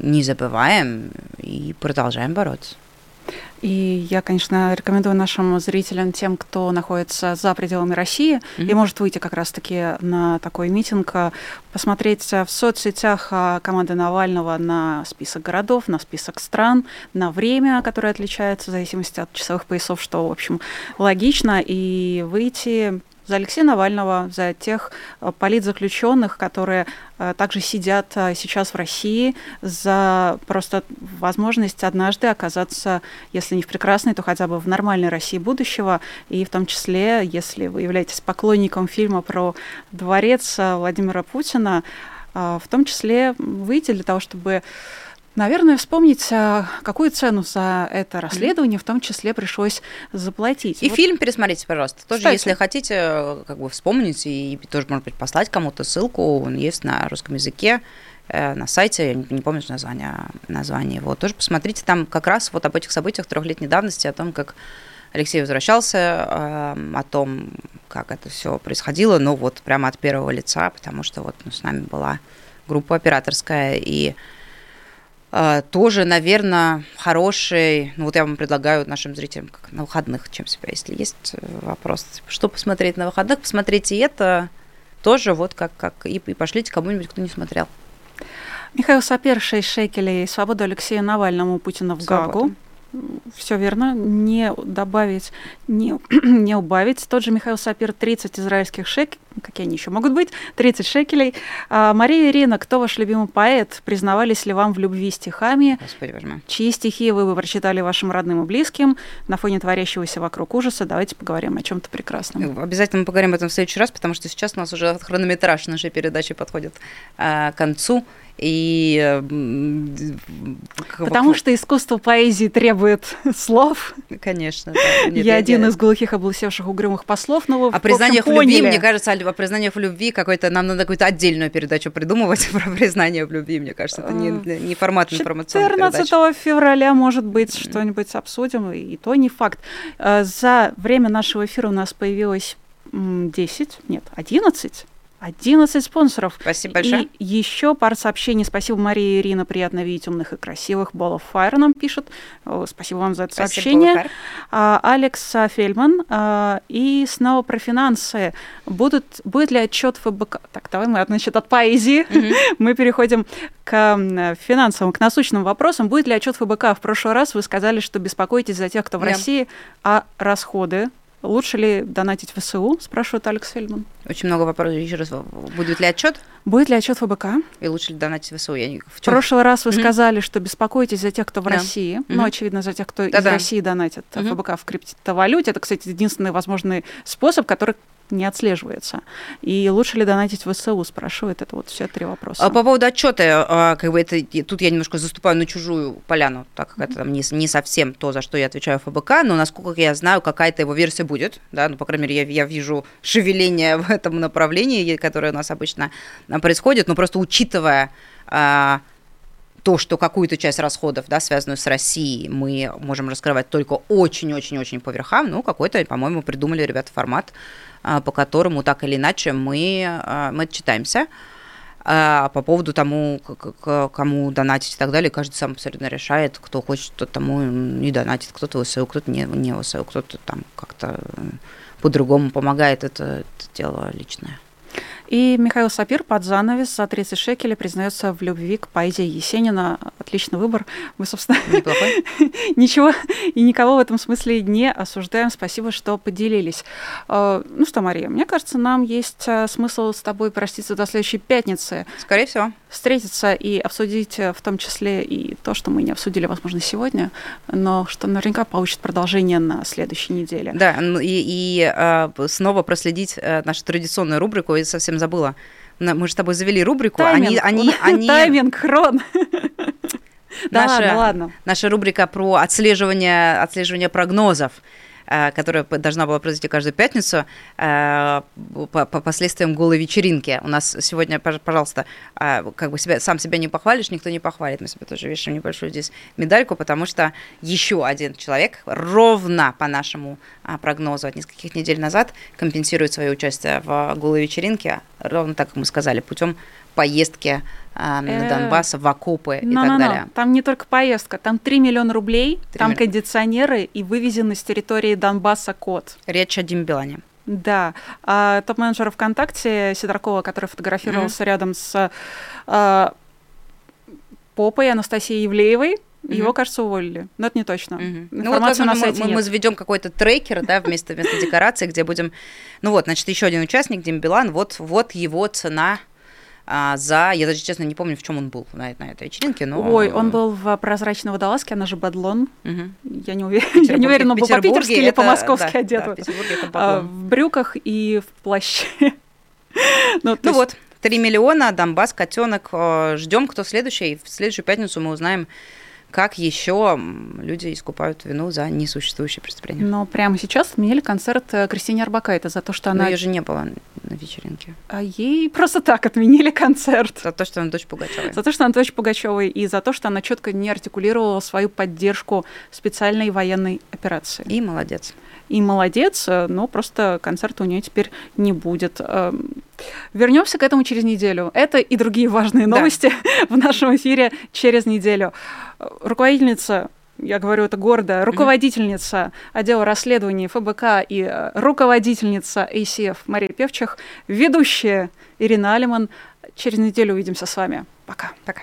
не забываем и продолжаем бороться. И я, конечно, рекомендую нашим зрителям, тем, кто находится за пределами России mm-hmm. и может выйти как раз-таки на такой митинг, посмотреть в соцсетях команды Навального на список городов, на список стран, на время, которое отличается в зависимости от часовых поясов, что, в общем, логично, и выйти за Алексея Навального, за тех политзаключенных, которые также сидят сейчас в России, за просто возможность однажды оказаться, если не в прекрасной, то хотя бы в нормальной России будущего. И в том числе, если вы являетесь поклонником фильма про дворец Владимира Путина, в том числе выйти для того, чтобы, наверное, вспомнить, какую цену за это расследование, в том числе, пришлось заплатить. И вот фильм пересмотрите, пожалуйста. Тоже, кстати, если хотите, как бы вспомнить и тоже, может быть, послать кому-то ссылку. Он есть на русском языке, на сайте, я не помню название, название его. Тоже посмотрите там как раз вот об этих событиях трехлетней давности, о том, как Алексей возвращался, о том, как это все происходило, но вот прямо от первого лица, потому что вот ну, с нами была группа операторская, и тоже, наверное, хороший, ну вот я вам предлагаю нашим зрителям, как на выходных, чем себя, если есть вопрос, типа, что посмотреть на выходных, посмотрите это тоже, вот как, как и, и пошлите кому-нибудь, кто не смотрел. Михаил Сапер, шесть шекелей, свободу Алексею Навальному, Путина в Гаагу. Все верно, не добавить, не, не убавить. Тот же Михаил Сапир, тридцать израильских шекелей, какие они еще могут быть, тридцать шекелей. А, Мария Ирина, кто ваш любимый поэт? Признавались ли вам в любви стихами? Господи, чьи стихи вы бы прочитали вашим родным и близким? На фоне творящегося вокруг ужаса давайте поговорим о чем-то прекрасном. Обязательно мы поговорим об этом в следующий раз, потому что сейчас у нас уже хронометраж нашей передачи подходит а, к концу. И потому что искусство поэзии требует слов. Конечно. Да. Нет, я, я один я... из глухих, облысевших, угрюмых послов. Но вы, о признаниях в любви, мне кажется, о признаниях в любви какой-то нам надо какую-то отдельную передачу придумывать про признание в любви. Мне кажется, это не, не формат информационной передачи. четырнадцатого февраля, может быть, mm-hmm. что-нибудь обсудим, и то не факт. За время нашего эфира у нас появилось десять, нет, одиннадцать. одиннадцать спонсоров. Спасибо большое. И еще пара сообщений. Спасибо, Мария и Ирина. Приятно видеть умных и красивых. Ball of Fire нам пишет. Спасибо вам за это Спасибо, сообщение. А, Алекс Фельман. А, и снова про финансы. Будут, будет ли отчет ФБК? Так, давай мы, значит, от поэзии mm-hmm. мы переходим к финансовым, к насущным вопросам. Будет ли отчет ФБК? В прошлый раз вы сказали, что беспокоитесь за тех, кто в yeah. России, а расходы? Лучше ли донатить в ВСУ, спрашивает Алекс Фельдман. Очень много вопросов. Еще раз, будет ли отчет? Будет ли отчет ФБК? И лучше ли донатить в ВСУ? Я не... В, в прошлый раз вы mm-hmm. сказали, что беспокоитесь за тех, кто в yeah. России. Mm-hmm. Ну, очевидно, за тех, кто Да-да. из России донатит mm-hmm. ФБК в криптовалюте. Это, кстати, единственный возможный способ, который не отслеживается. И лучше ли донатить в ВСУ, спрашивает. Это вот все три вопроса. А по поводу отчета, как бы это, тут я немножко заступаю на чужую поляну, так как mm-hmm. это там не, не совсем то, за что я отвечаю ФБК, но, насколько я знаю, какая-то его версия будет. Да? Ну, по крайней мере, я, я вижу шевеление в этом направлении, которое у нас обычно происходит, но просто учитывая то, что какую-то часть расходов, да, связанную с Россией, мы можем раскрывать только очень-очень-очень по верхам, ну, какой-то, по-моему, придумали ребята формат, по которому так или иначе мы, мы отчитаемся. А по поводу тому, кому донатить и так далее, каждый сам абсолютно решает, кто хочет, тот тому не донатит, кто-то ВСУ, кто-то не, не ВСУ, кто-то там как-то по-другому помогает, это, это дело личное. И Михаил Сапир под занавес за тридцать шекелей признается в любви к поэзии Есенина. Отличный выбор. Мы, собственно, неплохой. Ничего и никого в этом смысле не осуждаем. Спасибо, что поделились. Ну что, Мария, мне кажется, нам есть смысл с тобой проститься до следующей пятницы. Скорее всего. Встретиться и обсудить в том числе и то, что мы не обсудили, возможно, сегодня, но что наверняка получит продолжение на следующей неделе. Да, и, и снова проследить нашу традиционную рубрику и совсем забыла. Мы же с тобой завели рубрику. Тайминг, они, они, они... Тайминг хрон. Да, наша, ладно, ладно. Наша рубрика про отслеживание, отслеживание прогнозов. которая должна была произойти каждую пятницу по последствиям голой вечеринки. У нас сегодня, пожалуйста, как бы себя, сам себя не похвалишь, никто не похвалит. Мы себе тоже вешаем небольшую здесь медальку, потому что еще один человек ровно по нашему прогнозу от нескольких недель назад компенсирует свое участие в голой вечеринке, ровно так, как мы сказали, путем поездки э, на Донбасс, в окопы и так далее. Там не только поездка, там три миллиона рублей, там кондиционеры и вывезенный с территории Донбасса кот. Речь о Диме Билане. Да. А, топ-менеджер ВКонтакте Сидоркова, который фотографировался mm-hmm. рядом с а, попой Анастасии Евлеевой, его, mm-hmm. кажется, уволили. Но это не точно. Mm-hmm. Информацию ну, вот, на сайте мы, нет. Мы заведем какой-то трекер, да, вместо, вместо декорации, где будем... Ну вот, значит, еще один участник, Дима Билан, вот, вот его цена... за... Я даже, честно, не помню, в чем он был на, на этой вечеринке, но... Ой, он был в прозрачной водолазке, она же бадлон. Угу. Я не уверена, я не уверена, он был по-питерски или по-московски одет. Да, в Петербурге это бадлон. В брюках и в плаще. Ну вот, три миллиона, Донбасс, котенок. Ждем, кто следующий. В следующую пятницу мы узнаем, как еще люди искупают вину за несуществующее преступление. Но прямо сейчас отменили концерт Кристине Орбакайте за то, что она... Но ее же не было на вечеринке. А ей просто так отменили концерт. За то, что она дочь Пугачёвой. За то, что она дочь Пугачёвой, и за то, что она четко не артикулировала свою поддержку специальной военной операции. И молодец. И молодец, но просто концерта у нее теперь не будет. Вернемся к этому через неделю. Это и другие важные новости да. в нашем эфире через неделю. Руководительница, я говорю это гордо, руководительница отдела расследований ФБК и руководительница эй си эф Мария Певчих, ведущая Ирина Алиман. Через неделю увидимся с вами. Пока. Пока.